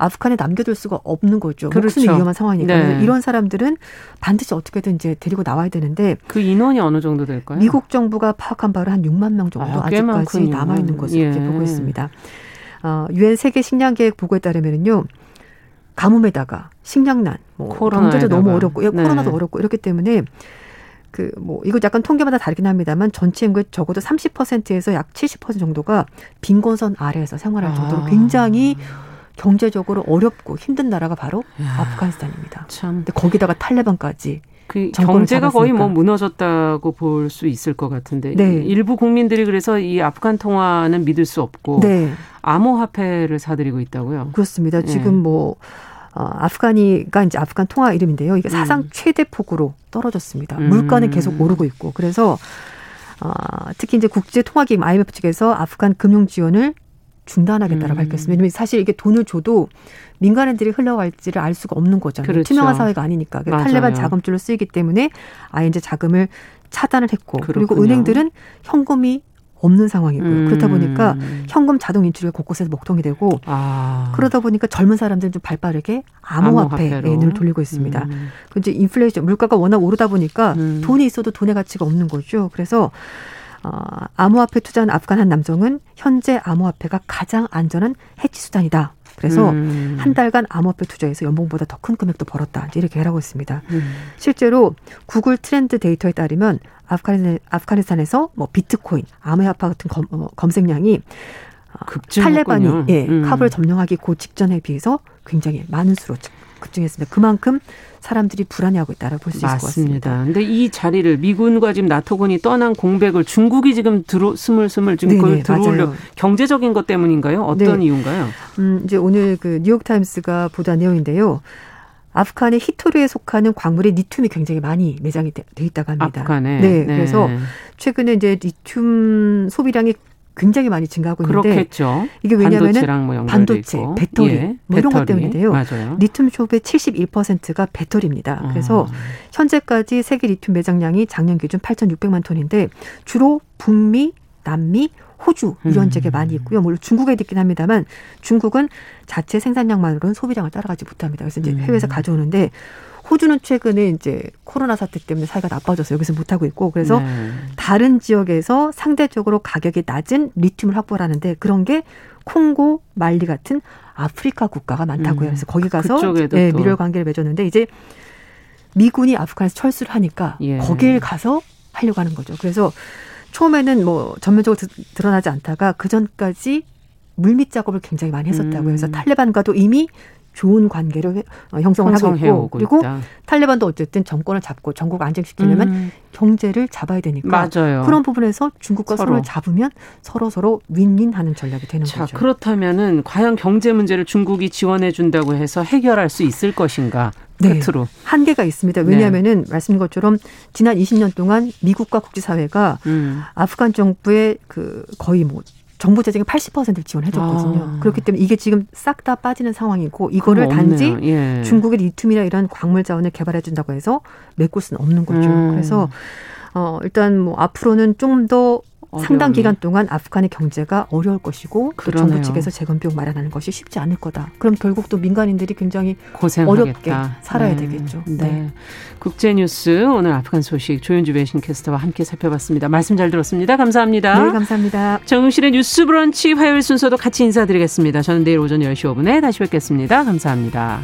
아프간에 남겨둘 수가 없는 거죠. 그렇죠. 목숨이 위험한 상황이니까. 네. 이런 사람들은 반드시 어떻게든 이제 데리고 나와야 되는데. 그 인원이 어느 정도 될까요? 미국 정부가 파악한 바로 한 육만 명 정도 아, 아직까지 남아있는 것으로 예. 보고 있습니다. 유엔 어, 세계 식량계획 보고에 따르면요. 가뭄에다가 식량난, 뭐 경제도 너무 어렵고 예, 네. 코로나도 어렵고 이렇기 때문에 그 뭐 이거 약간 통계마다 다르긴 합니다만 전체 인구의 적어도 삼십 퍼센트에서 약 칠십 퍼센트 정도가 빈곤선 아래에서 생활할 정도로 아. 굉장히 경제적으로 어렵고 힘든 나라가 바로 이야, 아프가니스탄입니다. 참. 근데 거기다가 탈레반까지. 그 경제가 잡았으니까. 거의 뭐 무너졌다고 볼 수 있을 것 같은데 네. 일부 국민들이 그래서 이 아프간 통화는 믿을 수 없고 네. 암호화폐를 사들이고 있다고요. 그렇습니다. 지금 네. 뭐 어, 아프간이가 이제 아프간 통화 이름인데요. 이게 사상 음. 최대 폭으로 떨어졌습니다. 음. 물가는 계속 오르고 있고 그래서 어, 특히 이제 국제통화기금 아이엠에프 측에서 아프간 금융 지원을 중단하겠다라고 음. 밝혔습니다. 왜냐하면 사실 이게 돈을 줘도 민간인들이 흘러갈지를 알 수가 없는 거잖아요. 그렇죠. 투명한 사회가 아니니까. 맞아요. 탈레반 자금줄로 쓰이기 때문에 아예 이제 자금을 차단을 했고 그렇군요. 그리고 은행들은 현금이 없는 상황이고요. 음. 그렇다 보니까 현금 자동 인출이 곳곳에서 먹통이 되고 아. 그러다 보니까 젊은 사람들은 좀 발빠르게 암호화폐에 눈을 돌리고 있습니다. 음. 이제 인플레이션, 물가가 워낙 오르다 보니까 음. 돈이 있어도 돈의 가치가 없는 거죠. 그래서 어, 암호화폐 투자한 아프간 한 남성은 현재 암호화폐가 가장 안전한 해치 수단이다. 그래서 음. 한 달간 암호화폐 투자에서 연봉보다 더 큰 금액도 벌었다. 이제 이렇게 얘기를 하고 있습니다. 음. 실제로 구글 트렌드 데이터에 따르면 아프가니, 아프가니스탄에서 뭐 비트코인, 암호화폐 같은 검, 어, 검색량이 탈레반이 예, 음. 카불을 점령하기 그 직전에 비해서 굉장히 많은 수로 급증했습니다. 그만큼 사람들이 불안해하고 있다라고 볼 수 있을 것 같습니다. 맞습니다. 그런데 이 자리를 미군과 지금 나토군이 떠난 공백을 중국이 지금 들어, 스물스물 지금 그걸 들어오려 경제적인 것 때문인가요? 어떤 네. 이유인가요? 음, 이제 오늘 그 뉴욕타임스가 보도한 내용인데요. 아프간의 히토르에 속하는 광물에 리튬이 굉장히 많이 매장이 돼, 돼 있다고 합니다. 아프간에. 네, 네. 그래서 최근에 이제 리튬 소비량이 굉장히 많이 증가하고 있는데 그렇겠죠. 이게 왜냐하면 뭐 반도체, 배터리, 예, 뭐 이런 배터리. 것 때문인데요. 맞아요. 리튬 소비의 칠십일 퍼센트가 배터리입니다. 음. 그래서 현재까지 세계 리튬 매장량이 작년 기준 팔천육백만 톤인데 주로 북미, 남미, 호주 이런 지역에 음. 많이 있고요. 물론 중국에도 있긴 합니다만 중국은 자체 생산량만으로는 소비량을 따라가지 못합니다. 그래서 이제 해외에서 가져오는데 호주는 최근에 이제 코로나 사태 때문에 사이가 나빠져서 여기서 못하고 있고 그래서 네. 다른 지역에서 상대적으로 가격이 낮은 리튬을 확보하는데 그런 게 콩고, 말리 같은 아프리카 국가가 많다고요. 음. 그래서 거기 가서 네, 밀월 관계를 맺었는데 이제 미군이 아프간에서 철수를 하니까 예. 거길 가서 하려고 하는 거죠. 그래서 처음에는 뭐 전면적으로 드러나지 않다가 그전까지 물밑 작업을 굉장히 많이 했었다고요. 그래서 탈레반과도 이미 좋은 관계를 형성을 하고 있고 그리고 있다. 탈레반도 어쨌든 정권을 잡고 전국을 안정시키려면 음. 경제를 잡아야 되니까 맞아요. 그런 부분에서 중국과 서로. 손을 잡으면 서로 서로 윈윈하는 전략이 되는 자, 거죠. 그렇다면은 과연 경제 문제를 중국이 지원해 준다고 해서 해결할 수 있을 것인가? 네. 끝으로. 한계가 있습니다. 왜냐하면은 네. 말씀인 것처럼 지난 이십 년 동안 미국과 국제사회가 음. 아프간 정부의 그 거의 뭐 정부 재정의 팔십 퍼센트를 지원해줬거든요. 아. 그렇기 때문에 이게 지금 싹 다 빠지는 상황이고 이거를 단지 예. 중국의 리튬이나 이런 광물 자원을 개발해준다고 해서 메꿀 수는 없는 거죠. 음. 그래서 어, 일단 뭐 앞으로는 좀 더 상당 기간 동안 아프간의 경제가 어려울 것이고 또 정부 측에서 재건비용 마련하는 것이 쉽지 않을 거다. 그럼 결국 또 민간인들이 굉장히 고생하겠다. 어렵게 살아야 네. 되겠죠. 네. 네. 국제뉴스 오늘 아프간 소식 조윤주 외신캐스터와 함께 살펴봤습니다. 말씀 잘 들었습니다. 감사합니다. 네, 감사합니다. 정은실의 뉴스 브런치 화요일 순서도 같이 인사드리겠습니다. 저는 내일 오전 열 시 오 분에 다시 뵙겠습니다. 감사합니다.